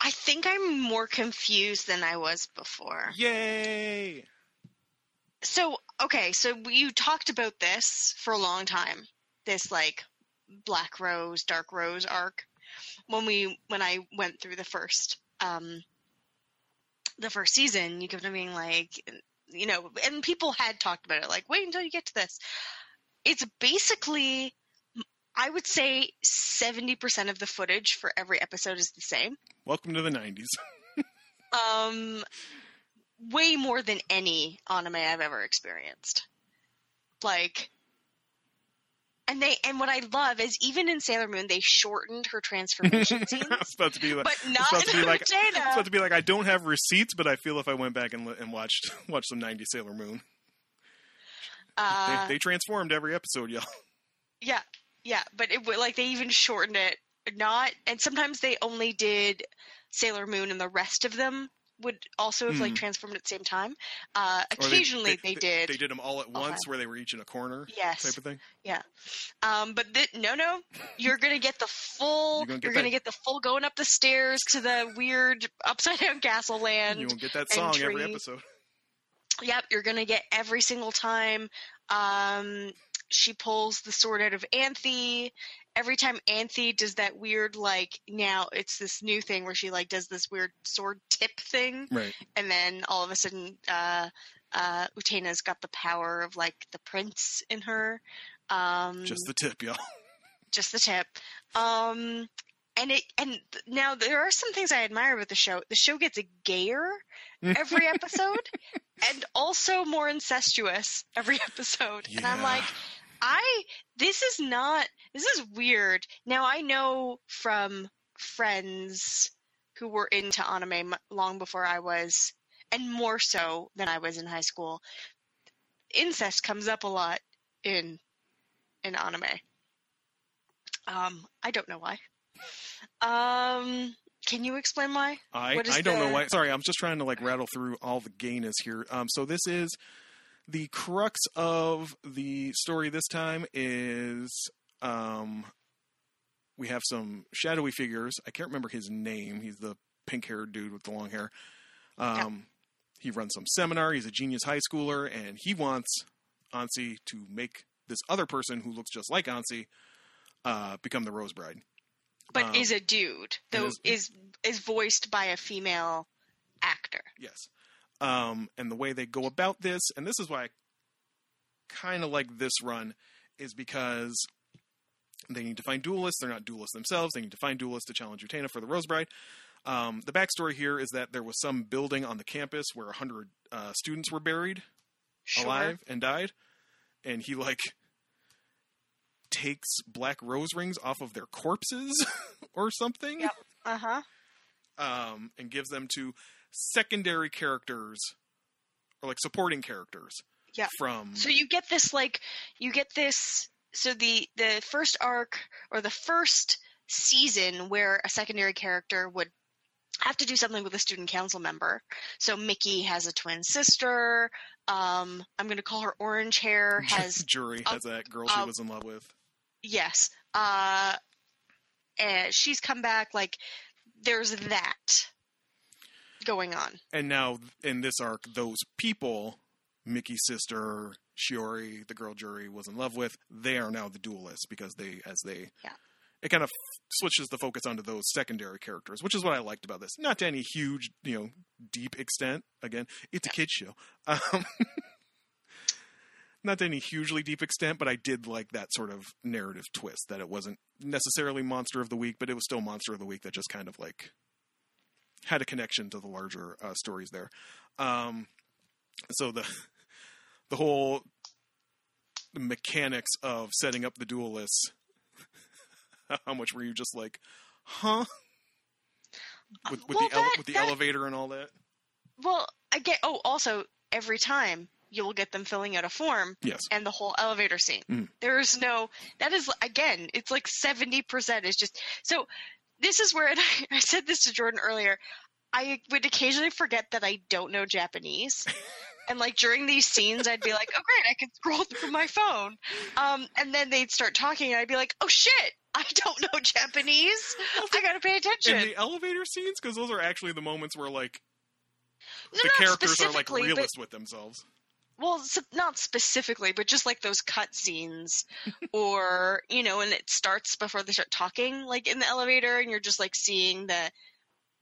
I think I'm more confused than I was before. Yay! So, okay, so you talked about this for a long time. This, like, Black Rose, Dark Rose arc. When we, when I went through the first, um, the first season, you kept on being like, you know, and people had talked about it, like, wait until you get to this. It's basically, I would say seventy percent of the footage for every episode is the same. Welcome to the nineties. um, way more than any anime I've ever experienced. Like, and they, and what I love is even in Sailor Moon, they shortened her transformation scenes. I was about to be like, but not I was about in to be like, I was about to be like, I don't have receipts, but I feel if I went back and and watched watched some nineties Sailor Moon, uh, they, they transformed every episode, y'all. Yeah. Yeah, but it like they even shortened it. Not and sometimes they only did Sailor Moon, and the rest of them would also have mm. like transformed at the same time. Uh, occasionally, they, they, they, they did. They did them all at once, okay. Where they were each in a corner. Yes, type of thing. Yeah, um, but th- no, no, you're gonna get the full. You're gonna get, you're gonna get the full going up the stairs to the weird upside down castle land. You won't get that song entry. Every episode. Yep, you're gonna get every single time. Um, She pulls the sword out of Anthe. Every time Anthe does that weird, like, now it's this new thing where she, like, does this weird sword tip thing. Right. And then all of a sudden, uh, uh, Utena's got the power of, like, the prince in her. Um, just the tip, y'all. Just the tip. Um, and it, and now there are some things I admire about the show. The show gets gayer every episode and also more incestuous every episode. Yeah. And I'm like, I, this is not, this is weird. Now, I know from friends who were into anime long before I was, and more so than I was in high school, incest comes up a lot in, in anime. Um, I don't know why. Um, can you explain why? I, I don't the... know why. Sorry, I'm just trying to, like, rattle through all the gayness here. Um, so this is... The crux of the story this time is um, we have some shadowy figures. I can't remember his name. He's the pink-haired dude with the long hair. Um, yeah. He runs some seminar. He's a genius high schooler, and he wants Ansi to make this other person who looks just like Ansi uh, become the Rose Bride. But um, is a dude, though, is, is is voiced by a female actor. Yes. Um, and the way they go about this, and this is why I kind of like this run, is because they need to find duelists. They're not duelists themselves. They need to find duelists to challenge Utena for the Rose Bride. Um, the backstory here is that there was some building on the campus where one hundred uh, students were buried sure. alive and died. And he, like, takes black rose rings off of their corpses or something. Yep. Uh-huh. Um, and gives them to secondary characters or, like, supporting characters. Yeah. From... So you get this, like, you get this... So the, the first arc or the first season where a secondary character would have to do something with a student council member. So Mickey has a twin sister. Um, I'm going to call her Orange Hair. Has Jury a, has that girl she a, was in love with. Yes. Uh, and she's come back. Like, there's that going on. And now in this arc, those people, Mickey's sister, Shiori, the girl Jury was in love with, they are now the duelists because they, as they, yeah. it kind of f- switches the focus onto those secondary characters, which is what I liked about this. Not to any huge, you know, deep extent. Again, it's yeah. a kid's show. Um, not to any hugely deep extent, but I did like that sort of narrative twist that it wasn't necessarily Monster of the Week, but it was still Monster of the Week that just kind of like had a connection to the larger uh, stories there. Um, so the, the whole mechanics of setting up the duelists. How much were you just like, huh? With, with well, the ele- that, with the that, elevator and all that. Well, I get. Oh, also every time you will get them filling out a form. Yes. And the whole elevator scene. Mm. There is no. That is again. It's like seventy percent is just. So this is where it, I said this to Jordan earlier. I would occasionally forget that I don't know Japanese. And, like, during these scenes, I'd be like, oh, great, I can scroll through my phone. Um, and then they'd start talking, and I'd be like, oh, shit, I don't know Japanese. I got to pay attention. In the elevator scenes? Because those are actually the moments where, like, no, the characters are, like, realist but, with themselves. Well, not specifically, but just, like, those cut scenes. Or, you know, and it starts before they start talking, like, in the elevator, and you're just, like, seeing the,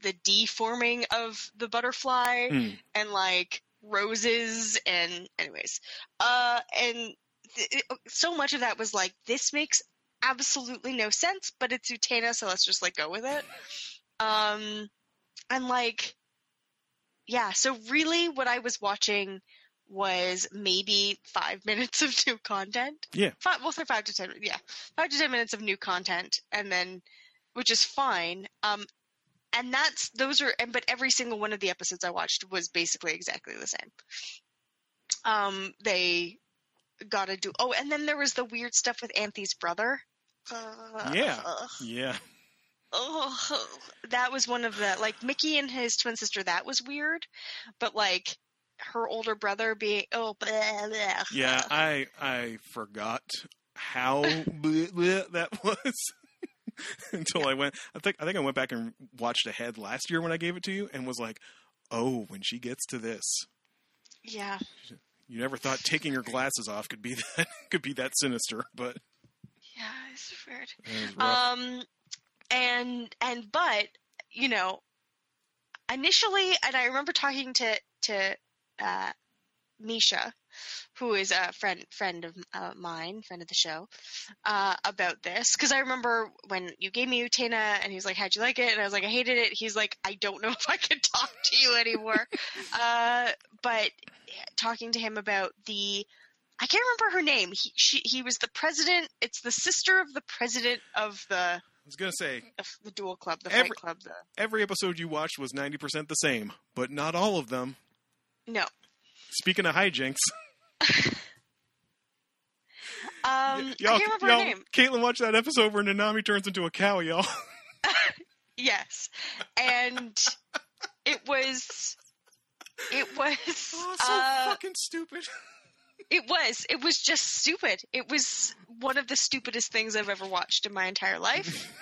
the deforming of the butterfly. Mm. And, like... roses and anyways uh and th- it, so much of that was like this makes absolutely no sense, but it's Utena, so let's just like go with it. Um and like yeah so really what I was watching was maybe five minutes of new content. Yeah five, we'll say five to ten yeah five to ten minutes of new content, and then which is fine. um And that's, those are, and, but every single one of the episodes I watched was basically exactly the same. Um, they gotta do, oh, and then there was the weird stuff with Anthe's brother. Uh, yeah. Uh, yeah. Oh, that was one of the, like, Mickey and his twin sister, that was weird. But, like, her older brother being, oh, blah, blah. Yeah, I, I forgot how blah, blah that was. Until yeah. I went, I think I think I went back and watched ahead last year when I gave it to you, and was like, "Oh, when she gets to this, yeah, you never thought taking your glasses off could be that could be that sinister." But yeah, it's weird. Um, and and but you know, initially, and I remember talking to to uh, Misha, who is a friend friend of uh, mine, friend of the show, uh, about this. Because I remember when you gave me Utena, and he was like, how'd you like it? And I was like, I hated it. He's like, I don't know if I can talk to you anymore. uh, but talking to him about the – I can't remember her name. He she, he was the president – it's the sister of the president of the – I was going to say – the duel club, the every, fight club. The, every episode you watched was ninety percent the same, but not all of them. No. Speaking of hijinks. um, y- y'all, I can't remember her name. Caitlin watched that episode where Nanami turns into a cow, y'all. Yes. And it was... It was... Oh, so uh, fucking stupid. It was. It was just stupid. It was one of the stupidest things I've ever watched in my entire life.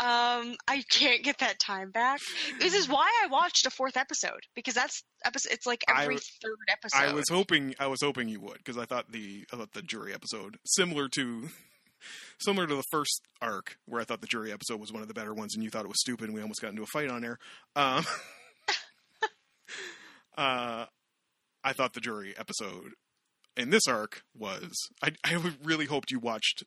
Um, I can't get that time back. This is why I watched a fourth episode, because that's episode. It's like every I, third episode. I was hoping, I was hoping you would, because I thought the, I thought the Jury episode, similar to, similar to the first arc, where I thought the Jury episode was one of the better ones, and you thought it was stupid, and we almost got into a fight on air. Um, uh, I thought the Jury episode in this arc was. I, I really hoped you watched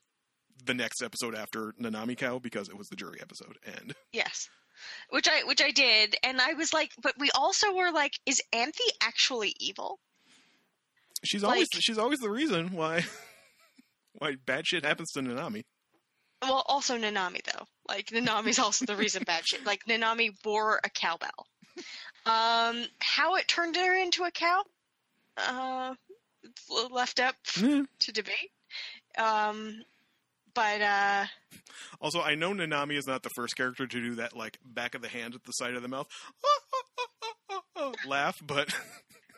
the next episode after Nanami Cow, because it was the Jury episode. And yes. Which I which I did, and I was like, but we also were like, is Anthe actually evil? She's always like, she's always the reason why why bad shit happens to Nanami. Well, also Nanami though. Like Nanami's also the reason bad shit. Like Nanami wore a cowbell. Um, how it turned her into a cow, uh, left up mm. to debate. Um, but uh, also, I know Nanami is not the first character to do that, like back of the hand at the side of the mouth laugh, but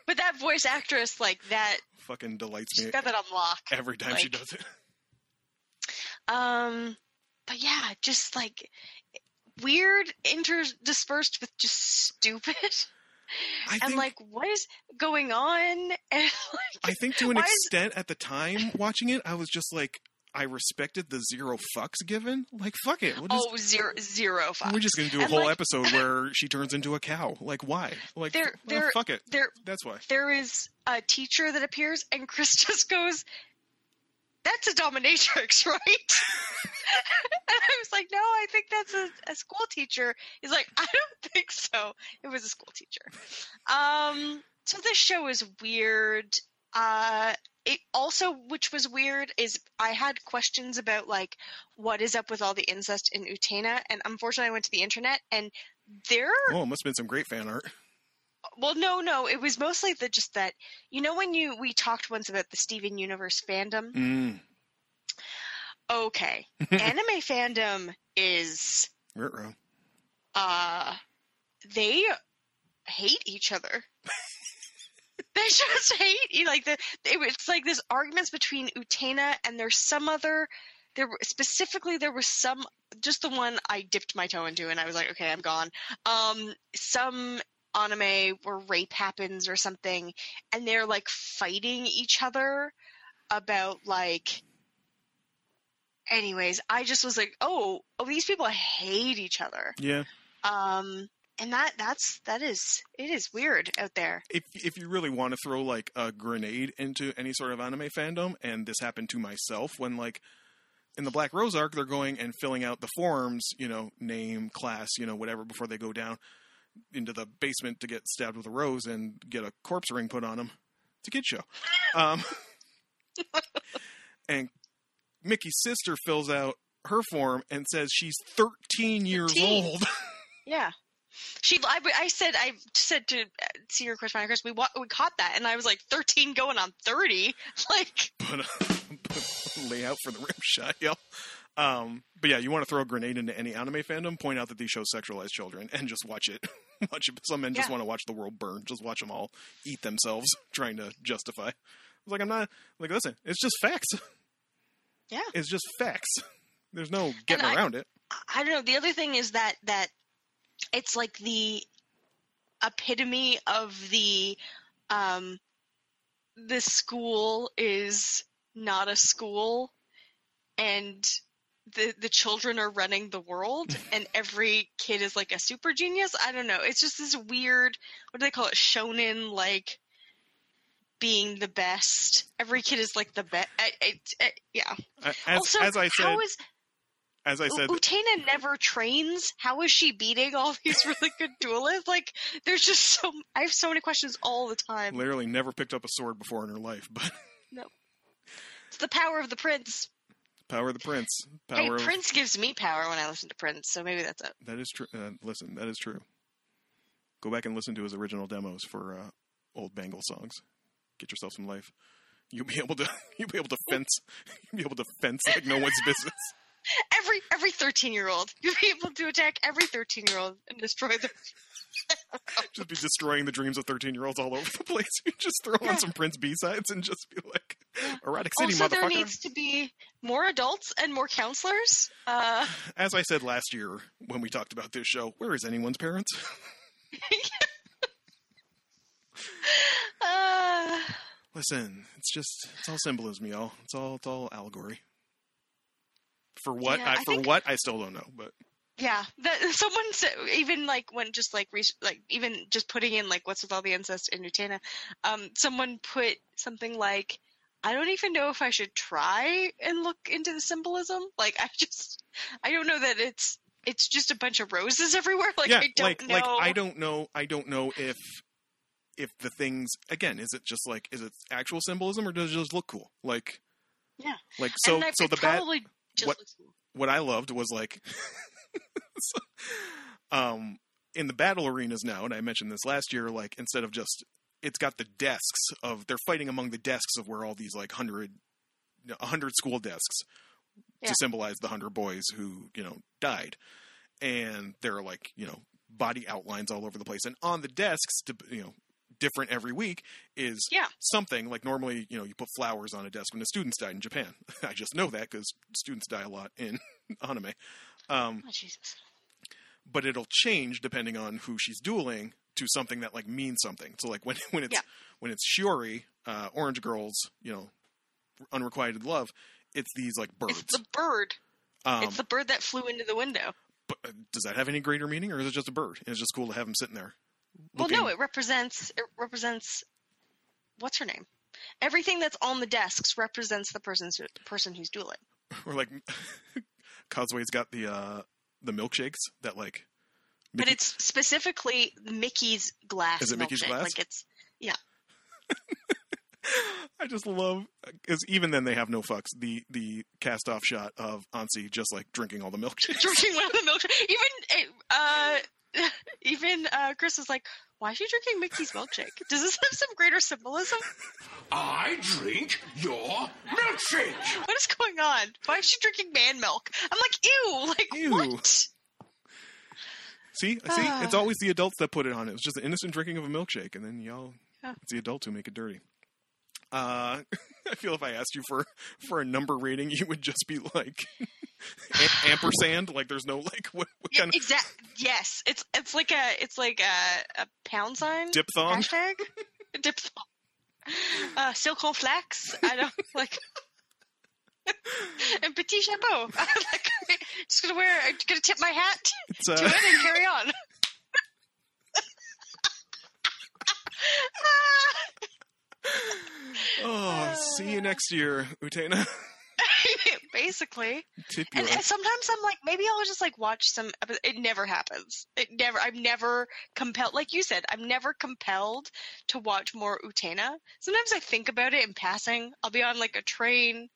but that voice actress, like that, fucking delights me. She's got that on lock every time like, she does it. Um, but yeah, just like weird, interdispersed with just stupid. I and think, like, what is going on? And like, I think to an extent is... at the time watching it, I was just like, I respected the zero fucks given. Like, fuck it. We'll just, oh, zero, zero fucks. We're just going to do a and whole like, episode where she turns into a cow. Like, why? Like, there, well, there, fuck it. There, that's why. There is a teacher that appears and Chris just goes, that's a dominatrix, right? And I was like, no, I think that's a, a school teacher. He's like, I don't think so. It was a school teacher. Um, so this show is weird. Uh, it also, which was weird, is I had questions about, like, what is up with all the incest in Utena? And unfortunately, I went to the internet, and there... Oh, it must have been some great fan art. Well, no, no. It was mostly the, just that, you know, when you we talked once about the Steven Universe fandom? Mm. Okay. Anime fandom is... Ruh-roh. Uh, they hate each other. They just hate... Like the, it, it's like this arguments between Utena and there's some other... There specifically, there was some... Just the one I dipped my toe into and I was like, okay, I'm gone. Um, some... anime where rape happens or something, and they're like fighting each other about like anyways I just was like oh oh these people hate each other. Yeah. Um and that that's that is it is weird out there. If if you really want to throw like a grenade into any sort of anime fandom, and this happened to myself when like in the Black Rose arc they're going and filling out the forms, you know, name, class, you know, whatever, before they go down into the basement to get stabbed with a rose and get a corpse ring put on him. It's a kid show. Um, and Mickey's sister fills out her form and says she's thirteen years thirteen. Old. Yeah. She, I, I said, I said to Senior Chris, Minor Chris, we, wa- we caught that. And I was like thirteen going on thirty. Like, but, uh, but lay out for the rim shot. Yo. Um, but yeah, you want to throw a grenade into any anime fandom, point out that these shows sexualize children and just watch it. Watch it. Some men yeah. just want to watch the world burn. Just watch them all eat themselves trying to justify. I was like, I'm not like, listen, it's just facts. Yeah. It's just facts. There's no getting I, around it. I don't know. The other thing is that, that it's like the epitome of the, um, this school is not a school and the the children are running the world and every kid is like a super genius. I don't know. It's just this weird, what do they call it? Shonen, like being the best. Every kid is like the best. Yeah. Uh, as, also, as I said, how is, as I said, Utena never trains. How is she beating all these really good duelists? Like there's just so, I have so many questions all the time. Literally never picked up a sword before in her life, but no, it's the power of the prince. Power of the Prince. Power hey, of... Prince gives me power when I listen to Prince, so maybe that's it. That is true. Uh, listen, that is true. Go back and listen to his original demos for uh, old Bengal songs. Get yourself some life. You'll be able to. You'll be able to fence. You'll be able to fence like no one's business. Every every thirteen year old, you'll be able to attack every thirteen year old and destroy them. Just be destroying the dreams of thirteen year olds all over the place. You just throw yeah. on some Prince B sides and just be like. Erotic City, also, motherfucker. There needs to be more adults and more counselors. Uh, As I said last year when we talked about this show, where is anyone's parents? uh, Listen, it's just it's all symbolism, y'all. It's all it's all allegory. For what? Yeah, I, I for think, what? I still don't know, but yeah, that, someone said even like when just like re- like even just putting in like what's with all the incest in Utena, um, someone put something like. I don't even know if I should try and look into the symbolism. Like, I just, I don't know that it's it's just a bunch of roses everywhere. Like, yeah, I don't like, know. Like, I don't know. I don't know if, if the things, again, is it just like, is it actual symbolism or does it just look cool? Like, yeah. Like, so, and so the bad, just what, cool. what I loved was like, so, um, in the battle arenas now, and I mentioned this last year, like instead of just, it's got the desks of, they're fighting among the desks of where all these like hundred, a hundred school desks yeah. to symbolize the hundred boys who, you know, died. And there are like, you know, body outlines all over the place. And on the desks, to, you know, different every week is yeah. something like normally, you know, you put flowers on a desk when the students died in Japan. I just know that because students die a lot in anime. Um, oh, Jesus. But it'll change depending on who she's dueling to something that like means something. So like when, when it's, yeah. when it's Shiori, uh, Orange Girl's, you know, unrequited love, it's these like birds. It's the bird. Um, it's the bird that flew into the window. But uh, does that have any greater meaning or is it just a bird? And it's just cool to have them sitting there. Looking. Well, no, it represents, it represents, what's her name? Everything that's on the desks represents the person's person who's dueling. Or like Causeway's got the, uh, the milkshakes that like, Mickey... but it's specifically Mickey's glass. Is it milkshake. Mickey's glass? Like it's, yeah. I just love, because even then they have no fucks. The the cast off shot of Ansi just like drinking all the milkshakes. Drinking one of the milkshakes. Even, uh, even uh, Chris was like, why is she drinking Mickey's milkshake? Does this have some greater symbolism? I drink your milkshake. What is going on? Why is she drinking man milk? I'm like, ew, like ew. What? See, see, uh, it's always the adults that put it on. It was just the innocent drinking of a milkshake, and then y'all, huh. it's the adults who make it dirty. Uh, I feel if I asked you for, for a number rating, you would just be like am- ampersand. Like there's no like what, what yeah, kind of exact. Yes, it's it's like a it's like a, a pound sign. Diphthong. Hashtag. Diphthong. Uh, silicone flax. I don't like. And petit chapeau. I'm like, just gonna wear. I'm gonna tip my hat uh... to it and carry on. Oh, see you next year, Utena. Basically. Tip and, and sometimes I'm like, maybe I'll just like watch some. It never happens. It never. I'm never compelled. Like you said, I'm never compelled to watch more Utena. Sometimes I think about it in passing. I'll be on like a train.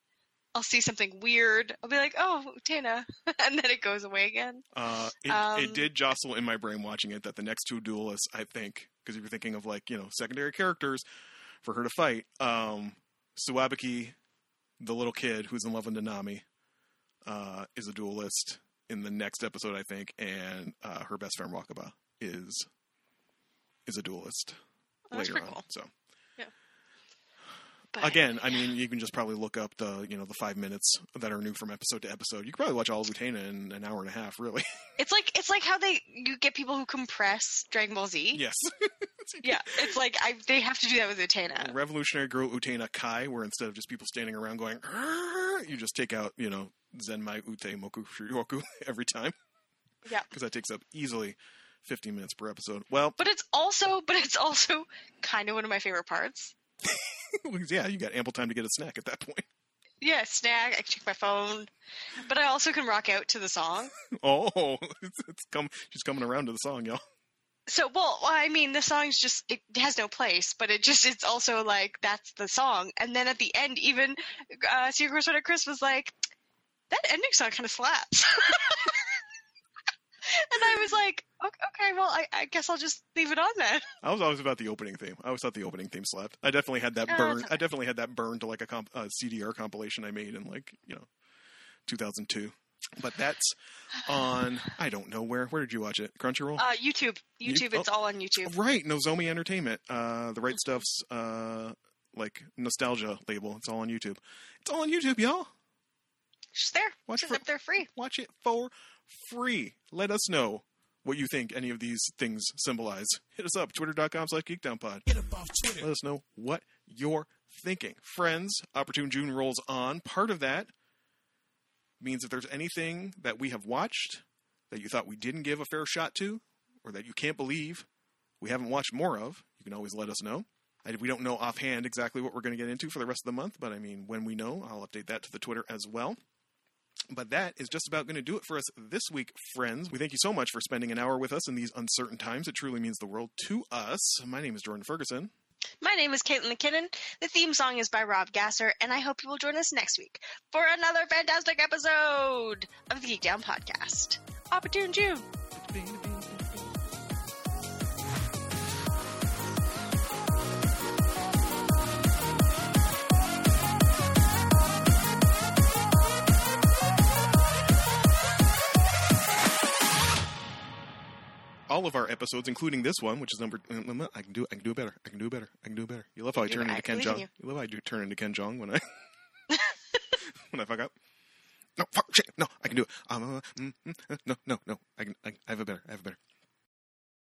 I'll see something weird. I'll be like, oh, Utena. And then it goes away again. Uh, it, um, it did jostle in my brain watching it that the next two duelists, I think, because if you're thinking of like, you know, secondary characters, for her to fight, um, Suwabaki, the little kid who's in love with Nanami, uh, is a duelist in the next episode, I think, and uh, her best friend Wakaba is is a duelist oh, later on. Cool. So, yeah. But, again, I mean, you can just probably look up the you know the five minutes that are new from episode to episode. You can probably watch all of Utena in an hour and a half, really. It's like it's like how they you get people who compress Dragon Ball Z. Yes. Yeah, it's like I, they have to do that with Utena. Revolutionary Girl Utena Kai, where instead of just people standing around going, you just take out, you know, Zenmai Ute Moku Shurioku every time. Yeah, because that takes up easily fifteen minutes per episode. Well, but it's also, but it's also kind of one of my favorite parts. Yeah, you got ample time to get a snack at that point. Yeah, snack. I can check my phone, but I also can rock out to the song. Oh, it's, it's come. She's coming around to the song, y'all. So, well, I mean, the song's just, it has no place, but it just, it's also like, that's the song. And then at the end, even uh, Secret Sweater Chris was like, that ending song kind of slaps. And I was like, okay, well, I, I guess I'll just leave it on then. I was always about the opening theme. I always thought the opening theme slapped. I definitely had that no, burn. I definitely had that burn to like a, comp, a C D R compilation I made in like, you know, two thousand two. But that's on, I don't know where. Where did you watch it? Crunchyroll? Uh, YouTube. YouTube. You, it's oh, all on YouTube. Right. Nozomi Entertainment. Uh, the Right Stuff's, uh, like, nostalgia label. It's all on YouTube. It's all on YouTube, y'all. Just there. Watch Just it for, up there free. Watch it for free. Let us know what you think any of these things symbolize. Hit us up. Twitter.com slash GeekDownPod. Hit up off Twitter. Let us know what you're thinking. Friends, Opportune June rolls on. Part of that means if there's anything that we have watched that you thought we didn't give a fair shot to, or that you can't believe we haven't watched more of, you can always let us know. I, we don't know offhand exactly what we're going to get into for the rest of the month, but I mean, when we know, I'll update that to the Twitter as well. But that is just about going to do it for us this week, friends. We thank you so much for spending an hour with us in these uncertain times. It truly means the world to us. My name is Jordan Ferguson. My name is Caitlin McKinnon. The theme song is by Rob Gasser, and I hope you will join us next week for another fantastic episode of the Geek Down Podcast. Opportune June. All of our episodes, including this one, which is number, I can do, I can do it better. I can do it better. I can do it better. You love how I turn into Ken Jeong. You love how I do turn into Ken Jeong when I when I fuck up. No, fuck shit. No, I can do it. Um, uh, mm, uh, no, no, no. I can. I, I have it better. I have it better.